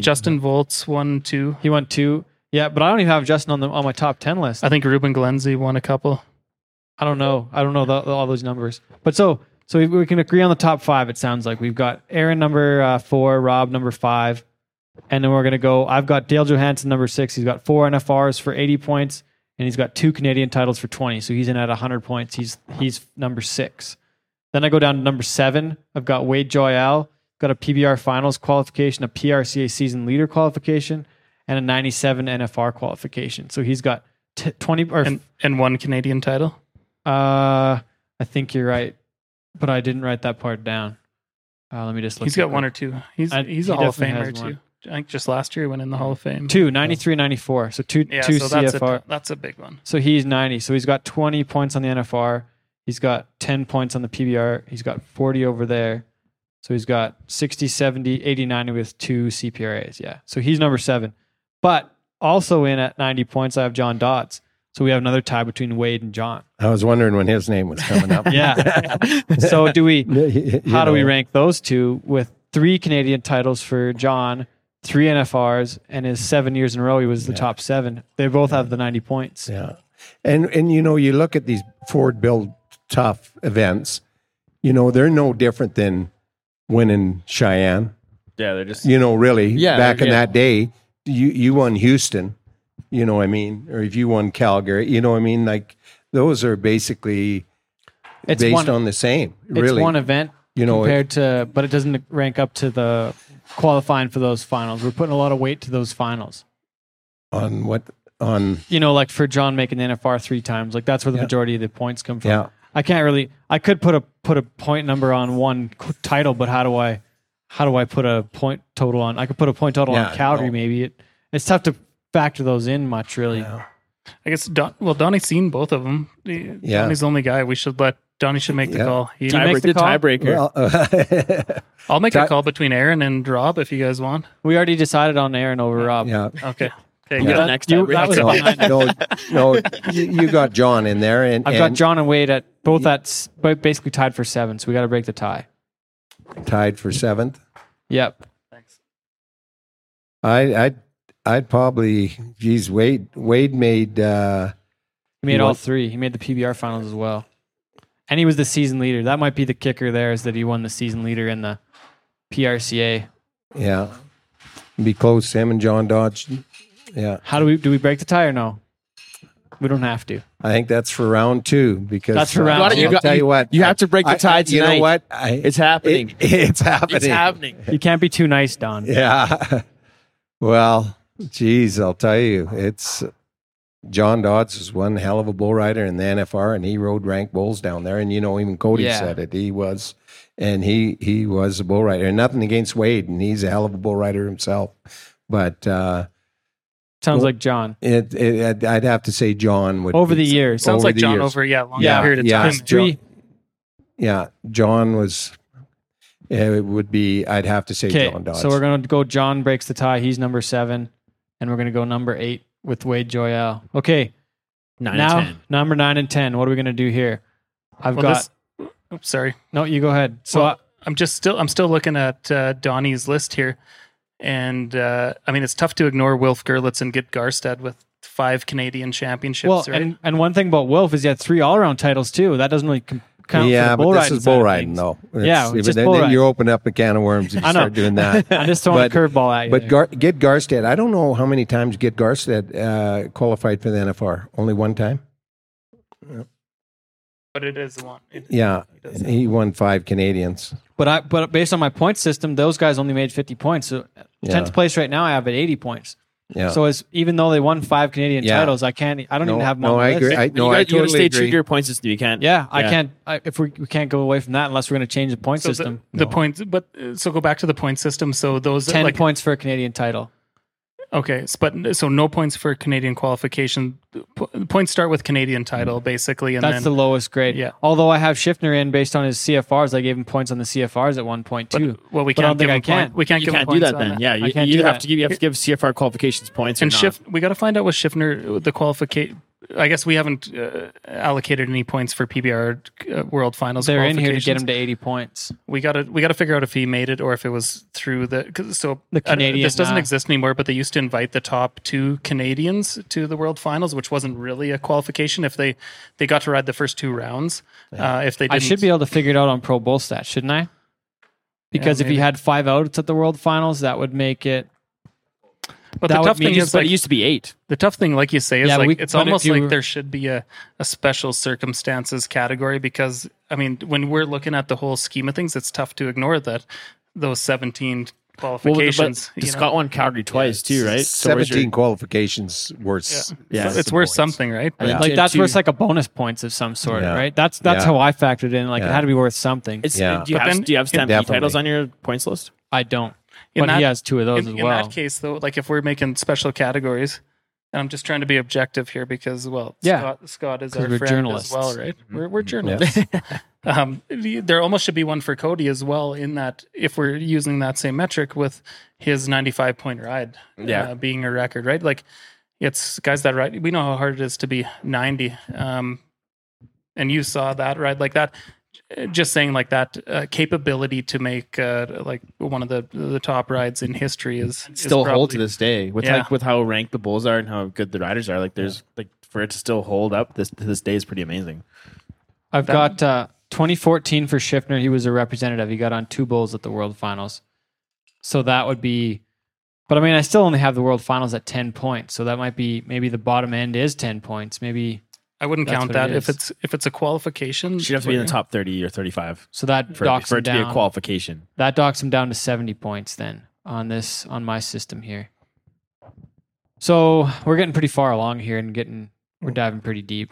Justin Volz won 2. He won 2. Yeah, but I don't even have Justin on my top 10 list. I think Ruben Glenzie won a couple. I don't know. All those numbers. But so we can agree on the top 5, it sounds like. We've got Aaron number 4, Rob number 5, and then we're going to go. I've got Dale Johansson number 6. He's got 4 NFRs for 80 points, and he's got 2 Canadian titles for 20. So he's in at 100 points. He's number 6. Then I go down to number 7. I've got Wade Joyal. Got a PBR Finals qualification, a PRCA Season Leader qualification, and a 97 NFR qualification. So he's got 20... And 1 Canadian title? I think you're right, but I didn't write that part down. Let me just look. He's got 1 or 2. He's a Hall of Famer too. I think just last year he went in the Hall of Fame. 93, 94. So two so CFR. That's a big one. So he's 90. So he's got 20 points on the NFR. He's got 10 points on the PBR. He's got 40 over there. So he's got 60, 70, 80, 90 with two CPRAs. Yeah. So he's number 7. But also in at 90 points, I have John Dodds. So we have another tie between Wade and John. I was wondering when his name was coming up. Yeah. So do we rank those two with 3 Canadian titles for John, 3 NFRs, and his 7 years in a row he was the top 7. They both have the 90 points. Yeah. And you know, you look at these Ford build tough events, you know, they're no different than winning Cheyenne. Yeah, they're just, you know, really back in that day, you won Houston. You know what I mean? Or if you won Calgary, you know what I mean? Like, those are basically based on the same, really. It's one event, you know, but it doesn't rank up to the qualifying for those finals. We're putting a lot of weight to those finals. On what? On... You know, like for John making the NFR 3 times, like that's where the majority of the points come from. Yeah. I could put a point number on one title, but how do I put a point total on... I could put a point total on Calgary, maybe. It's tough to factor those in much, really. Yeah. I guess Donnie's seen both of them. Donnie's the only guy. We should let Donnie make the call. Tiebreaker. Well, I'll make a call between Aaron and Rob if you guys want. We already decided on Aaron over Rob. Yeah. Okay. You got next. You got John in there, and I've got John and Wade at both basically tied for 7. So we got to break the tie. Tied for 7th. Yep. Thanks. I'd probably, Wade made... He made all 3. He made the PBR finals as well. And he was the season leader. That might be the kicker there, is that he won the season leader in the PRCA. Yeah. Be close, him and John Dodge. Yeah. How do we break the tie or no? We don't have to. I think that's for round 2, because that's for round 2. I'll tell you what, you have to break the tie tonight. You know what? It's happening. It's happening. You can't be too nice, Don. Yeah. Well... Geez, I'll tell you, it's John Dodds is one hell of a bull rider in the NFR, and he rode rank bulls down there. And you know, even Cody said it. He was a bull rider. And nothing against Wade, and he's a hell of a bull rider himself. But like John. I'd have to say John would over the years. Sounds like John over long period of time. John was. It would be. I'd have to say John Dodds. So we're gonna go. John breaks the tie. He's number 7. And we're going to go number 8 with Wade Joyelle. Okay. Now, number 9 and 10. What are we going to do here? Sorry. No, you go ahead. So I'm still looking at Donnie's list here. And I mean, it's tough to ignore Wilf Gerlitz and Git Garstad with 5 Canadian championships. Well, right? and one thing about Wilf is he had 3 all-around titles too. That doesn't really count. Yeah, but this is bull riding though. Then you open up a can of worms if you start doing that. I'm just throwing a curveball at you. But Git Garstad, I don't know how many times Git Garstad qualified for the NFR. Only one time? Yep. But it is one. He won 5 Canadians. But based on my point system, those guys only made 50 points. So 10th place right now I have at 80 points. Yeah. So even though they won 5 Canadian titles, I don't even have them on my list. Agree. You stay true to your point system. You can't. Yeah, I can't. If we can't go away from that unless we're going to change the point system. The points, but so go back to the point system. So those 10 points for a Canadian title. Okay, but so no points for Canadian qualification. Points start with Canadian title basically, and that's the lowest grade. Yeah. Although I have Schiffner in based on his CFRs, I gave him points on the CFRs at 1.2. Well, we can't. We can't give him points. Yeah, you have to give CFR qualifications points. And we got to find out with Schiffner the qualification. I guess we haven't allocated any points for PBR World Finals. They're in here to get him to 80 points. We gotta figure out if he made it or if it was through the Canadian. This doesn't exist anymore, but they used to invite the top 2 Canadians to the World Finals, which wasn't really a qualification. If they got to ride the first 2 rounds, if they didn't, I should be able to figure it out on Pro Bull Stat, shouldn't I? Because if you had 5 outs at the World Finals, that would make it. But the tough thing is, it used to be 8. The tough thing, like you say, is it's almost like there should be a special circumstances category because, I mean, when we're looking at the whole scheme of things, it's tough to ignore that those 17 qualifications. Well, Scott won Calgary twice too, right? 17 qualifications worth. Yeah. It's worth something, right? Like that's worth like a bonus points of some sort, right? That's how I factored in. Like it had to be worth something. Do you have Stampede titles on your points list? I don't. But that, he has two of those as well. In that case, though, like if we're making special categories, and I'm just trying to be objective here because, well, yeah, Scott is our friend as well, right? Mm-hmm. We're journalists. Yes. There almost should be one for Cody as well in that if we're using that same metric with his 95-point ride being a record, right? Like it's guys that ride. We know how hard it is to be 90. And you saw that ride like that. Just saying like that capability to make like one of the top rides in history is still probably, hold to this day with like with how ranked the bulls are and how good the riders are. Like there's like for it to still hold up this day is pretty amazing. I've got 2014 for Schiffner. He was a representative. He got on two bulls at the World Finals. So that would be, but I mean, I still only have the World Finals at 10 points. So that might be, maybe the bottom end is 10 points. Maybe I wouldn't count that if it's a qualification. She'd have to be in the top 30 or 35. So that docks him down to be a qualification. That docks him down to 70 points then on my system here. So we're getting pretty far along here and we're diving pretty deep.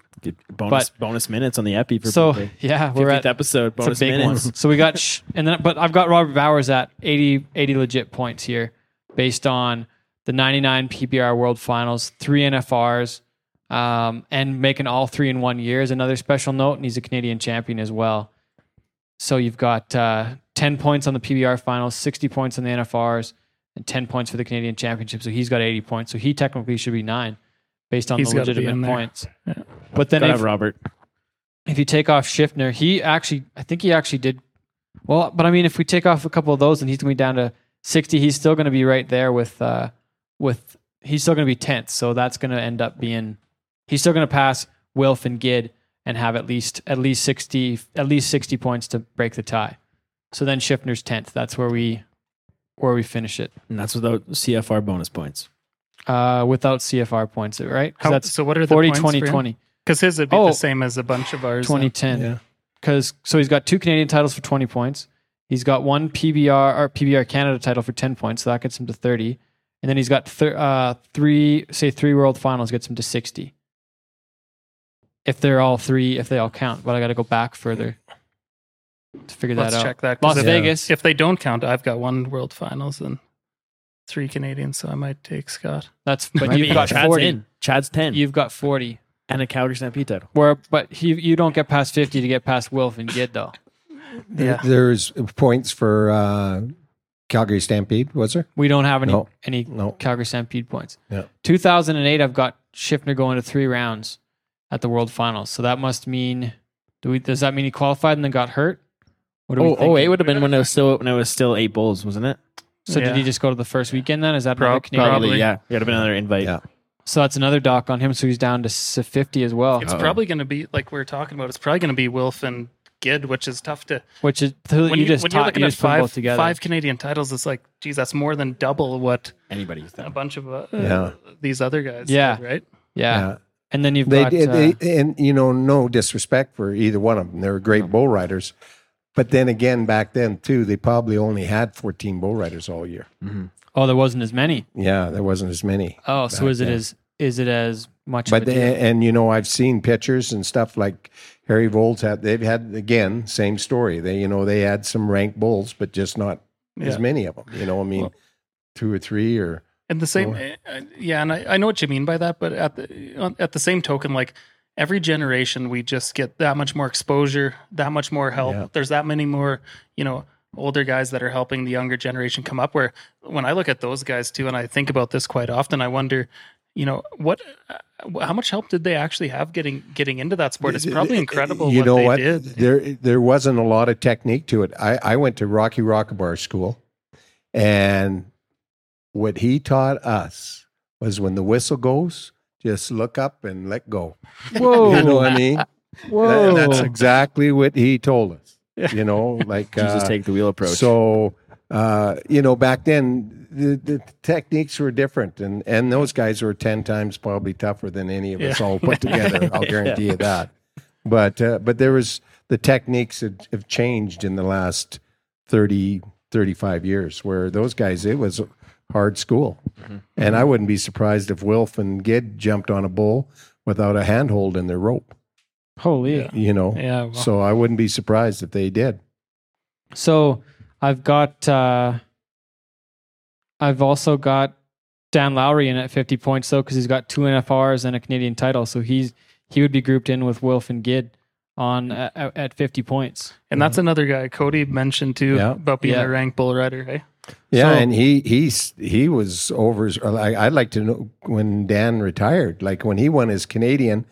Bonus minutes on the epi. We're at 50th episode bonus minutes. One. So we got but I've got Robert Bowers at 80 legit points here, based on the 99 PBR World Finals, 3 NFRs. And making all 3 in one year is another special note, and he's a Canadian champion as well. So you've got 10 points on the PBR finals, 60 points on the NFRs, and 10 points for the Canadian championship. So he's got 80 points. So he technically should be 9 based on the legitimate points. Yeah. But then if you take off Schiffner, I think he actually did well. But I mean, if we take off a couple of those, then he's going to be down to 60. He's still going to be right there with he's still going to be 10th. So that's going to end up being. He's still going to pass Wilf and Gid and have at least 60 points to break the tie. So then Schiffner's 10th. That's where we finish it. And that's without CFR bonus points. Without CFR points, right? So what are the 40, points 20, for 20. Because his would be the same as a bunch of ours. 2010. Yeah. So he's got 2 Canadian titles for 20 points. He's got 1 PBR Canada title for 10 points. So that gets him to 30. And then he's got 3 World Finals, gets him to 60. If they all count, but I got to go back further to figure that out. Let's check that. Las Vegas. If they don't count, I've got 1 World Finals and 3 Canadians, so I might take Scott. But you've got 40. Chad's 10. You've got 40 and a Calgary Stampede title. You don't get past 50 to get past Wilf and Gid though. There's points for Calgary Stampede. Was there? We don't have any Calgary Stampede points. Yeah. 2008. I've got Schiffner going to 3 rounds at the World Finals. So that must mean does that mean he qualified and then got hurt? What do we think? It would have been when it was still 8 bulls, wasn't it? So did he just go to the first weekend then? Is that another Canadian? Probably, yeah. It would have been another invite. Yeah. So that's another dock on him, so he's down to 50 as well. It's probably going to be like we were talking about, it's probably going to be Wilf and Gid, which is tough to when you're looking at 5 Canadian titles, it's like, geez, that's more than double what anybody a bunch of these other guys did, right? Yeah. And then no disrespect for either one of them. They were great bull riders. But then again, back then, too, they probably only had 14 bull riders all year. Mm-hmm. Oh, there wasn't as many? Yeah, there wasn't as many. Oh, so is it as much of a deal? And, I've seen pictures and stuff like Harry Volz had. They've had, again, same story. They, they had some ranked bulls, but just not as many of them. 2 or 3 or... And the same, and I know what you mean by that, but at the same token, like every generation, we just get that much more exposure, that much more help. Yeah. There's that many more, older guys that are helping the younger generation come up. Where when I look at those guys too, and I think about this quite often, I wonder, how much help did they actually have getting into that sport? It's probably incredible. Did. There wasn't a lot of technique to it. I went to Rocky Rockabar School, and what he taught us was when the whistle goes, just look up and let go. Whoa. You know what I mean? Whoa. That's exactly what he told us. Jesus take the wheel approach. So, back then the techniques were different and those guys were 10 times probably tougher than any of us all put together. I'll guarantee you that. But there was the techniques that have changed in the last 30, 35 years where those guys, it was hard school. Mm-hmm. And I wouldn't be surprised if Wilf and Gid jumped on a bull without a handhold in their rope. Holy. Yeah, well. So I wouldn't be surprised if they did. So I've got I've also got Dan Lowry in at 50 points, though, because he's got 2 NFRs and a Canadian title. So he would be grouped in with Wilf and Gid on at 50 points. And that's another guy Cody mentioned, too, about being a ranked bull rider, hey? Yeah, so, and he was over. I'd like to know when Dan retired, like when he won his Canadian.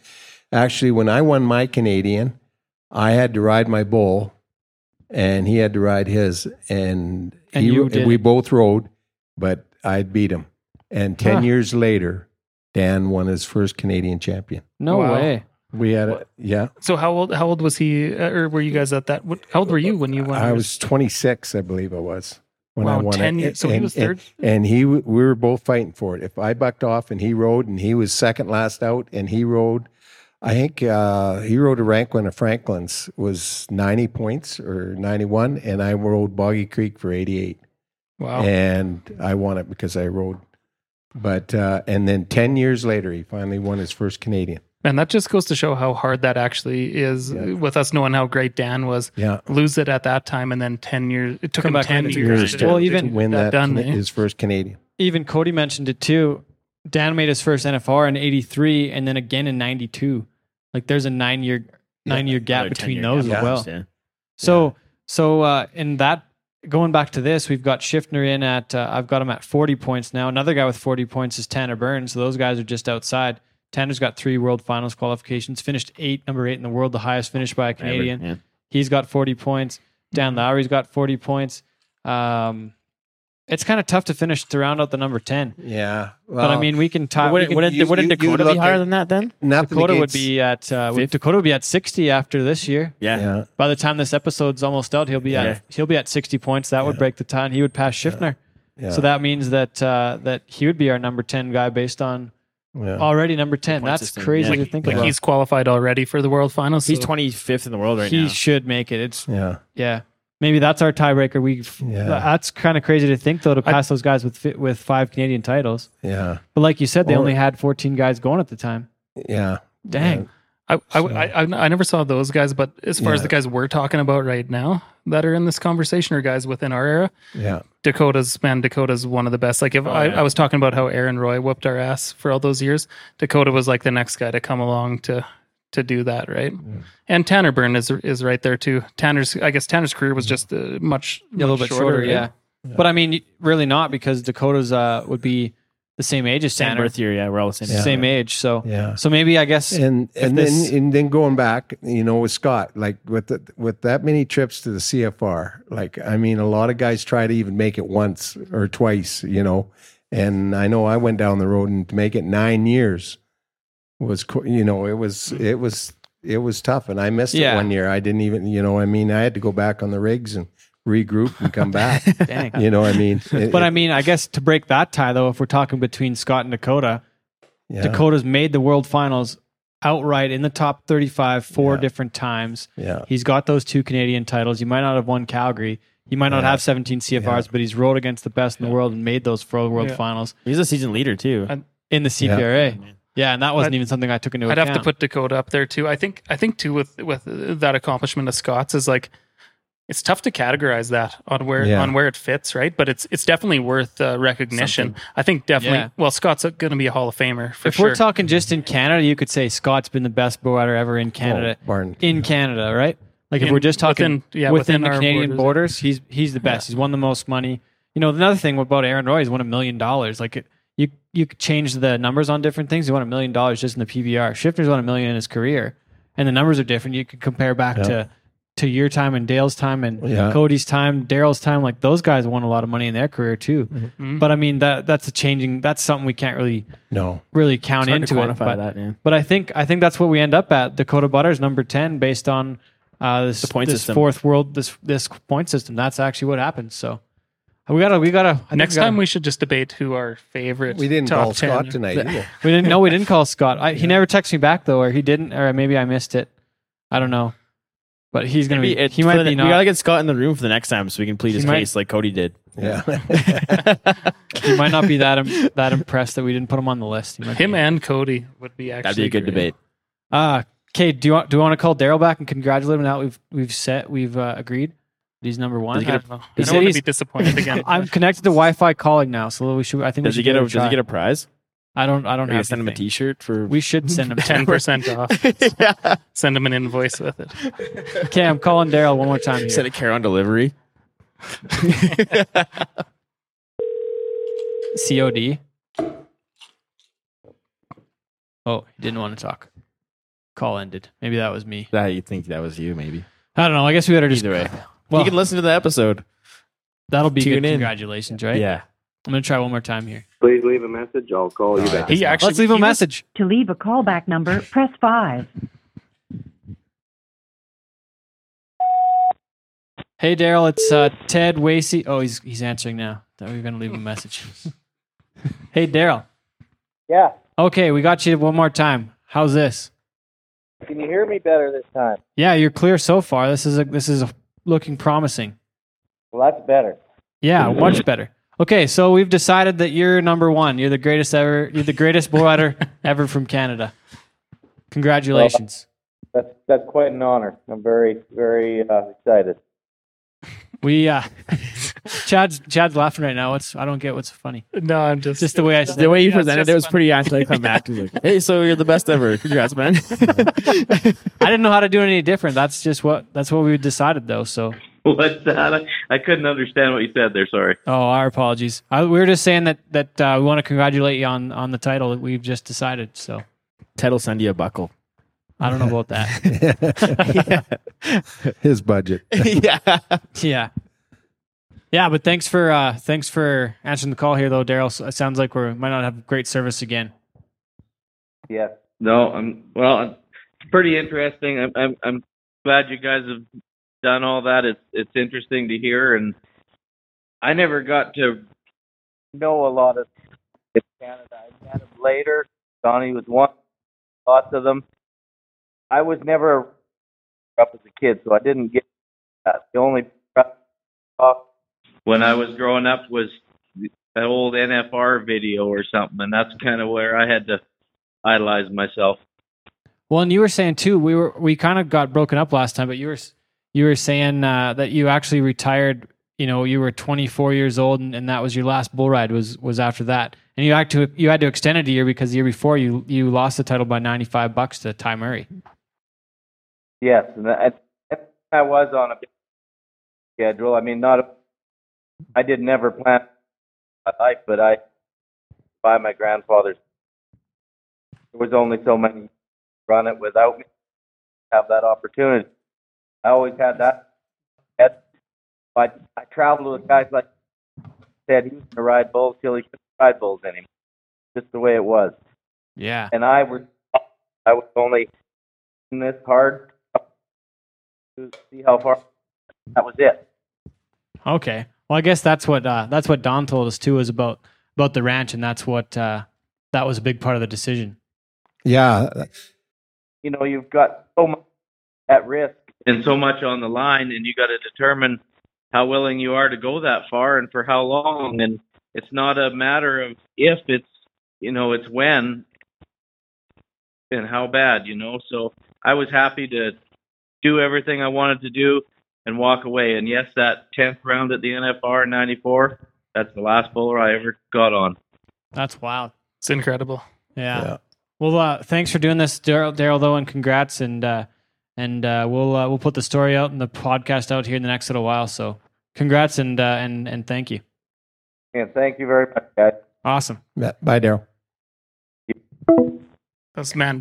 Actually, when I won my Canadian, I had to ride my bull, and he had to ride his, and we both rode, but I beat him. And 10 years later, Dan won his first Canadian champion. No way. We had it, So how old was he, or were you guys at that? How old were you when you won? I was 26, I believe I was. When I won 10 years. So he was third? And we were both fighting for it. If I bucked off and he rode, and he was second last out, and he rode, I think he rode a Ranklin of Franklin's, was 90 points or 91, and I rode Boggy Creek for 88. Wow. And I won it because I rode. But and then 10 years later, he finally won his first Canadian. And that just goes to show how hard that actually is with us knowing how great Dan was. Yeah. Lose it at that time, and then 10 years. It took him 10 years to win his first Canadian. Even Cody mentioned it too. Dan made his first NFR in 83 and then again in 92. Like there's a nine-year gap between those as well. Yeah. So in that, going back to this, we've got Schiffner in at, I've got him at 40 points now. Another guy with 40 points is Tanner Byrne. So those guys are just outside. Tanner's got 3 world finals qualifications, finished number 8 in the world, the highest finish by a Canadian. Ever, yeah. He's got 40 points. Dan Lowry's got 40 points. It's kind of tough to finish to round out the number 10. Yeah. Well, but I mean, we can tie. Wouldn't Dakota be higher than that then? Dakota would be at 60 after this year. Yeah. By the time this episode's almost out, he'll be at 60 points. That would break the tie, and he would pass Schiffner. Yeah. So that means that that he would be our number 10 guy based on already number 10. That's system. Crazy to think about. He's qualified already for the world finals. He's 25th in the world right now. He should make it. Maybe that's our tiebreaker. That's kind of crazy to think, though, to pass those guys with 5 Canadian titles. Yeah. But like you said, they only had 14 guys going at the time. Yeah. Dang. Yeah. I never saw those guys, but as far as the guys we're talking about right now that are in this conversation or guys within our era, Dakota's one of the best. Like I was talking about how Aaron Roy whooped our ass for all those years, Dakota was like the next guy to come along to do that, right? Yeah. And Tanner Byrne is right there too. Tanner's career was just a little bit shorter. Yeah. But I mean, really not, because Dakota's would be the same age as Tanner. Same birth year, yeah, we're all the same age. So so maybe I guess and then going back, with Scott, like with that many trips to the CFR, like I mean, a lot of guys try to even make it once or twice, And I know I went down the road and to make it 9 years. Was it was tough, and I missed it one year. I didn't even I had to go back on the rigs and regroup and come back. Dang. I guess to break that tie though, if we're talking between Scott and Dakota, Dakota's made the world finals outright in the top 35 4 different times. Yeah, he's got those 2 Canadian titles. He might not have won Calgary. He might not have 17 CFRs, but he's rode against the best in the world and made those 4 world finals. He's a season leader too in the CPRA. Yeah. Yeah, and that wasn't even something I took into account. I'd have to put Dakota up there too. I think too with that accomplishment of Scott's is like it's tough to categorize that on where it fits, right? But it's definitely worth recognition. Something. I think definitely. Yeah. Well, Scott's going to be a Hall of Famer for sure. If we're talking just in Canada, you could say Scott's been the best bull rider ever in Canada. Canada, right? Like if we're just talking within the Canadian borders, he's the best. Yeah. He's won the most money. Another thing about Aaron Roy, he's won $1 million. Like You could change the numbers on different things. He won $1 million just in the PBR. Schiffner's won $1 million in his career, and the numbers are different. You could compare back to your time and Dale's time and Cody's time, Daryl's time. Like those guys won a lot of money in their career too. Mm-hmm. But I mean that's something we can't really count into it. But I think that's what we end up at. Dakota Buttar's number 10 based on this point system. That's actually what happens. So. Next time we should just debate who our favorite. We didn't call 10. Scott tonight. We didn't call Scott. He never texted me back though, or he didn't, or maybe I missed it. I don't know. But he's going to be. He might be. We gotta get Scott in the room for the next time so we can plead his case like Cody did. Yeah. He might not be that impressed that we didn't put him on the list. And Cody would be actually. That'd be a good debate. Okay, do you want to call Daryl back and congratulate him now? We've agreed. He's number one. I don't want to be disappointed again. I'm connected to Wi-Fi calling now, so we should. I think. Does he get a prize? I don't know. Send him a T-shirt for. We should send him 10% off. Yeah. Send him an invoice with it. Okay, I'm calling Daryl one more time. Send a care on delivery. COD. Oh, he didn't want to talk. Call ended. Maybe that was me. You think that was you? Maybe. I don't know. I guess we better just. Either way. Well, you can listen to the episode. That'll be good. Congratulations, right? Yeah. I'm going to try one more time here. Please leave a message. I'll call you back. Let's leave a message. To leave a callback number, press 5. Hey, Daryl, it's Ted Wacey. Oh, he's answering now. We're going to leave a message. Hey, Daryl. Yeah. Okay, we got you one more time. How's this? Can you hear me better this time? Yeah, you're clear so far. This is looking promising. Well, that's better. Yeah, much better. Okay, so we've decided that you're number one. You're the greatest ever. You're the greatest boarder ever from Canada. Congratulations. Well, that's quite an honor. I'm very, very excited. We Chad's laughing right now. I don't get what's funny. No, I'm just the way I the way you presented it was funny. Pretty anticlimactic. Yeah. Like, hey, so you're the best ever. Congrats, man. I didn't know how to do it any different. That's what we decided though. So. What? I couldn't understand what you said there. Sorry. Oh, our apologies. We were just saying that we want to congratulate you on the title that we've just decided. So, Ted'll send you a buckle. I don't know about that. Yeah. His budget. Yeah. But thanks for answering the call here, though, Daryl. So it sounds like we might not have great service again. Yeah. No. It's pretty interesting. I'm glad you guys have done all that. It's interesting to hear, and I never got to know a lot of in Canada. I met him later. Donnie was one, lots of them. I was never up as a kid, so I didn't get that. The only talk when I was growing up was an old NFR video or something, and that's kind of where I had to idolize myself. Well, and you were saying too, we kind of got broken up last time, but you were saying that you actually retired, you know, you were 24 years old and that was your last bull ride was after that. And you had to extend it a year because the year before you lost the title by $95 to Ty Murray. Yes, and I was on a schedule. I mean, I did never plan my life, but by my grandfather's, there was only so many run it without me have that opportunity. I always had that. I traveled with guys like said he was going to ride bulls till he couldn't ride bulls anymore. Just the way it was. Yeah. And I was only in this hard to see how far. That was it. Okay. Well, I guess that's what Don told us too, is about the ranch, and that's what that was a big part of the decision. Yeah. You know, you've got so much at risk. And so much on the line, and you got to determine how willing you are to go that far and for how long. And it's not a matter of if, it's, you know, it's when and how bad, you know. So I was happy to do everything I wanted to do and walk away. And yes, that 10th round at the NFR in 94, that's the last bowler I ever got on. That's wild. It's incredible. Yeah. Well, thanks for doing this, Daryl, though, and congrats. And we'll put the story out and the podcast out here in the next little while. So congrats and thank you. Yeah, thank you very much, guys. Awesome. Yeah, bye, Daryl. That's man.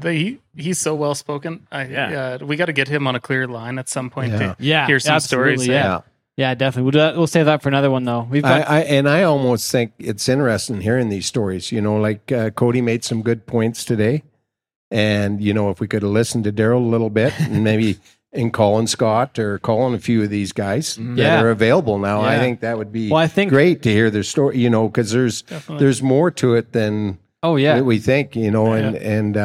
He's so well spoken. We got to get him on a clear line at some point. To hear some stories. Yeah, definitely. We'll save that for another one though. I almost think it's interesting hearing these stories. You know, like Cody made some good points today. And, you know, if we could have listened to Daryl a little bit and maybe in calling Scott or calling a few of these guys that are available now, I think that would be great to hear their story, you know, because there's more to it than we think, you know, and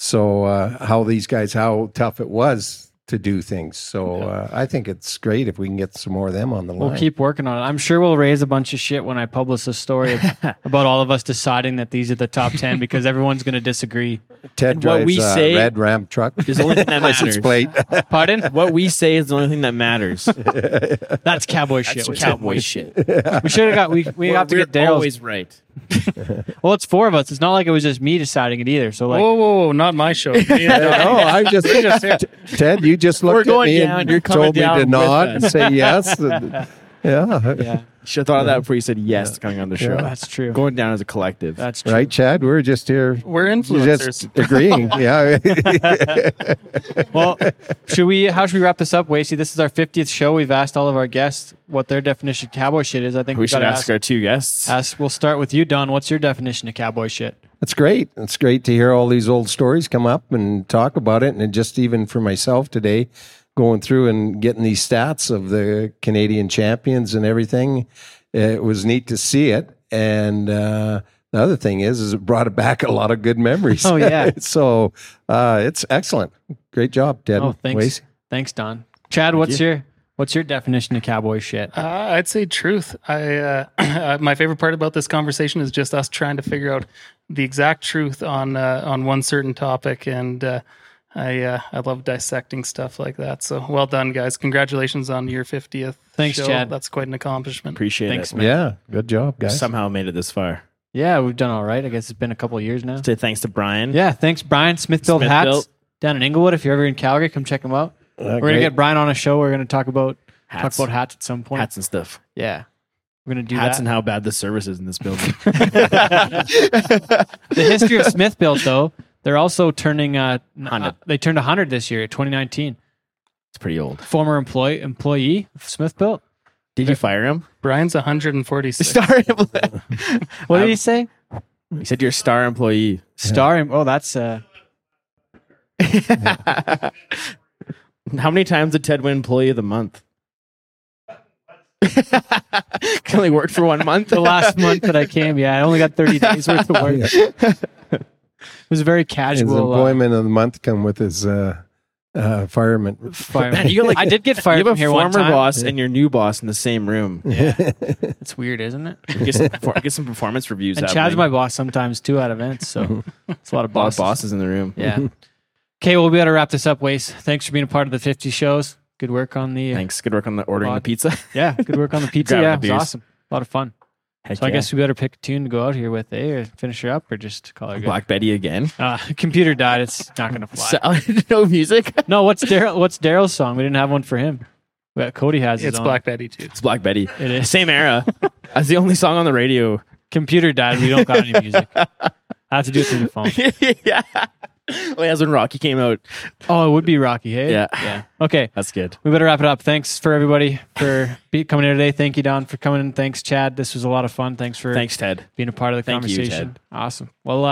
how these guys, how tough it was to do things. So I think it's great if we can get some more of them on the line. We'll keep working on it. I'm sure we'll raise a bunch of shit when I publish a story about all of us deciding that these are the top 10 because everyone's going to disagree. Ted drives a red Ram truck. Is the only thing that matters. Plate. Pardon? What we say is the only thing that matters. That's cowboy shit. That's cowboy shit. We should have got... We have to get Daryl's... always right. Well, it's four of us. It's not like it was just me deciding it either. So, like, whoa, not my show. I just Ted, you just looked at me down, and you told me to nod and say yes. Yeah. Should have thought of that before you said yes to coming on the show. Yeah, that's true. Going down as a collective. That's true. Right, Chad? We're just here. We're influencers. Just agreeing. Well, how should we wrap this up, Wacey? This is our 50th show. We've asked all of our guests what their definition of cowboy shit is. I think we should ask our two guests. We'll start with you, Don. What's your definition of cowboy shit? That's great. It's great to hear all these old stories come up and talk about it. And just even for myself today, going through and getting these stats of the Canadian champions and everything, it was neat to see it. And the other thing is it brought back a lot of good memories. Oh, yeah. So it's excellent. Great job, Ted. Oh, thanks. Wacey. Thanks, Don. Chad, what's your definition of cowboy shit? I'd say truth. My favorite part about this conversation is just us trying to figure out the exact truth on one certain topic, and I love dissecting stuff like that. So well done, guys. Congratulations on your 50th. Thanks, show. Chad. That's quite an accomplishment. Appreciate it. Man. Yeah, good job, guys. We somehow made it this far. Yeah, we've done all right. I guess it's been a couple of years now. Say thanks to Brian. Yeah, thanks, Brian. Smithfield Hats down in Inglewood. If you're ever in Calgary, come check him out. We're going to get Brian on a show. We're going to talk about hats at some point. Hats and stuff. Yeah. We're going to do hats and how bad the service is in this building. The history of Smithfield, though. They're also turning 100. They turned 100 this year, 2019. It's pretty old. Former employee of Smithfield. Did you fire him? Brian's 146. Star employee. What did he say? He said you're a star employee. Oh, that's... How many times did Ted win Employee of the Month? I only worked for 1 month. The last month that I came, I only got 30 days worth of work. It was very casual. His employment of the month come with his fireman. I did get fired from here one time. You have a former boss and your new boss in the same room. Yeah. It's weird, isn't it? Get some performance reviews. And Chad's my boss sometimes, too, at events. So it's a lot of bosses in the room. Yeah. Okay, well, we got to wrap this up, Wace. Thanks for being a part of the 50 shows. Good work on the... Thanks. Good work on the ordering the pizza. Yeah, good work on the pizza. Yeah, it was awesome. A lot of fun. I guess we better pick a tune to go out here with, or finish her up, or just call her good. Black Betty again. Computer died. It's not going to fly. No music? No, what's Daryl's song? We didn't have one for him. Cody has his own. Black Betty, too. It's Black Betty. It is. Same era. That's the only song on the radio. Computer died. We don't got any music. I have to do it through the phone. Yeah. Well, that's when Rocky came out. Oh, it would be Rocky, hey? Yeah. Okay. That's good. We better wrap it up. Thanks for everybody for coming here today. Thank you, Don, for coming in. Thanks, Chad. This was a lot of fun. Thanks, Ted. Being a part of the conversation. Thank you, Ted. Awesome. Well,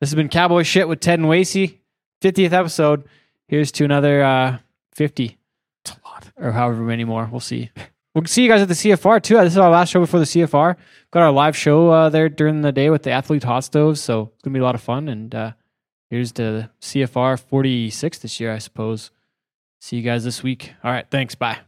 this has been Cowboy Shit with Ted and Wacey. 50th episode. Here's to another 50. That's a lot. Or however many more. We'll see. We'll see you guys at the CFR, too. This is our last show before the CFR. Got our live show there during the day with the athlete hot stoves, so it's going to be a lot of fun, and... here's to CFR 46 this year, I suppose. See you guys this week. All right, thanks. Bye.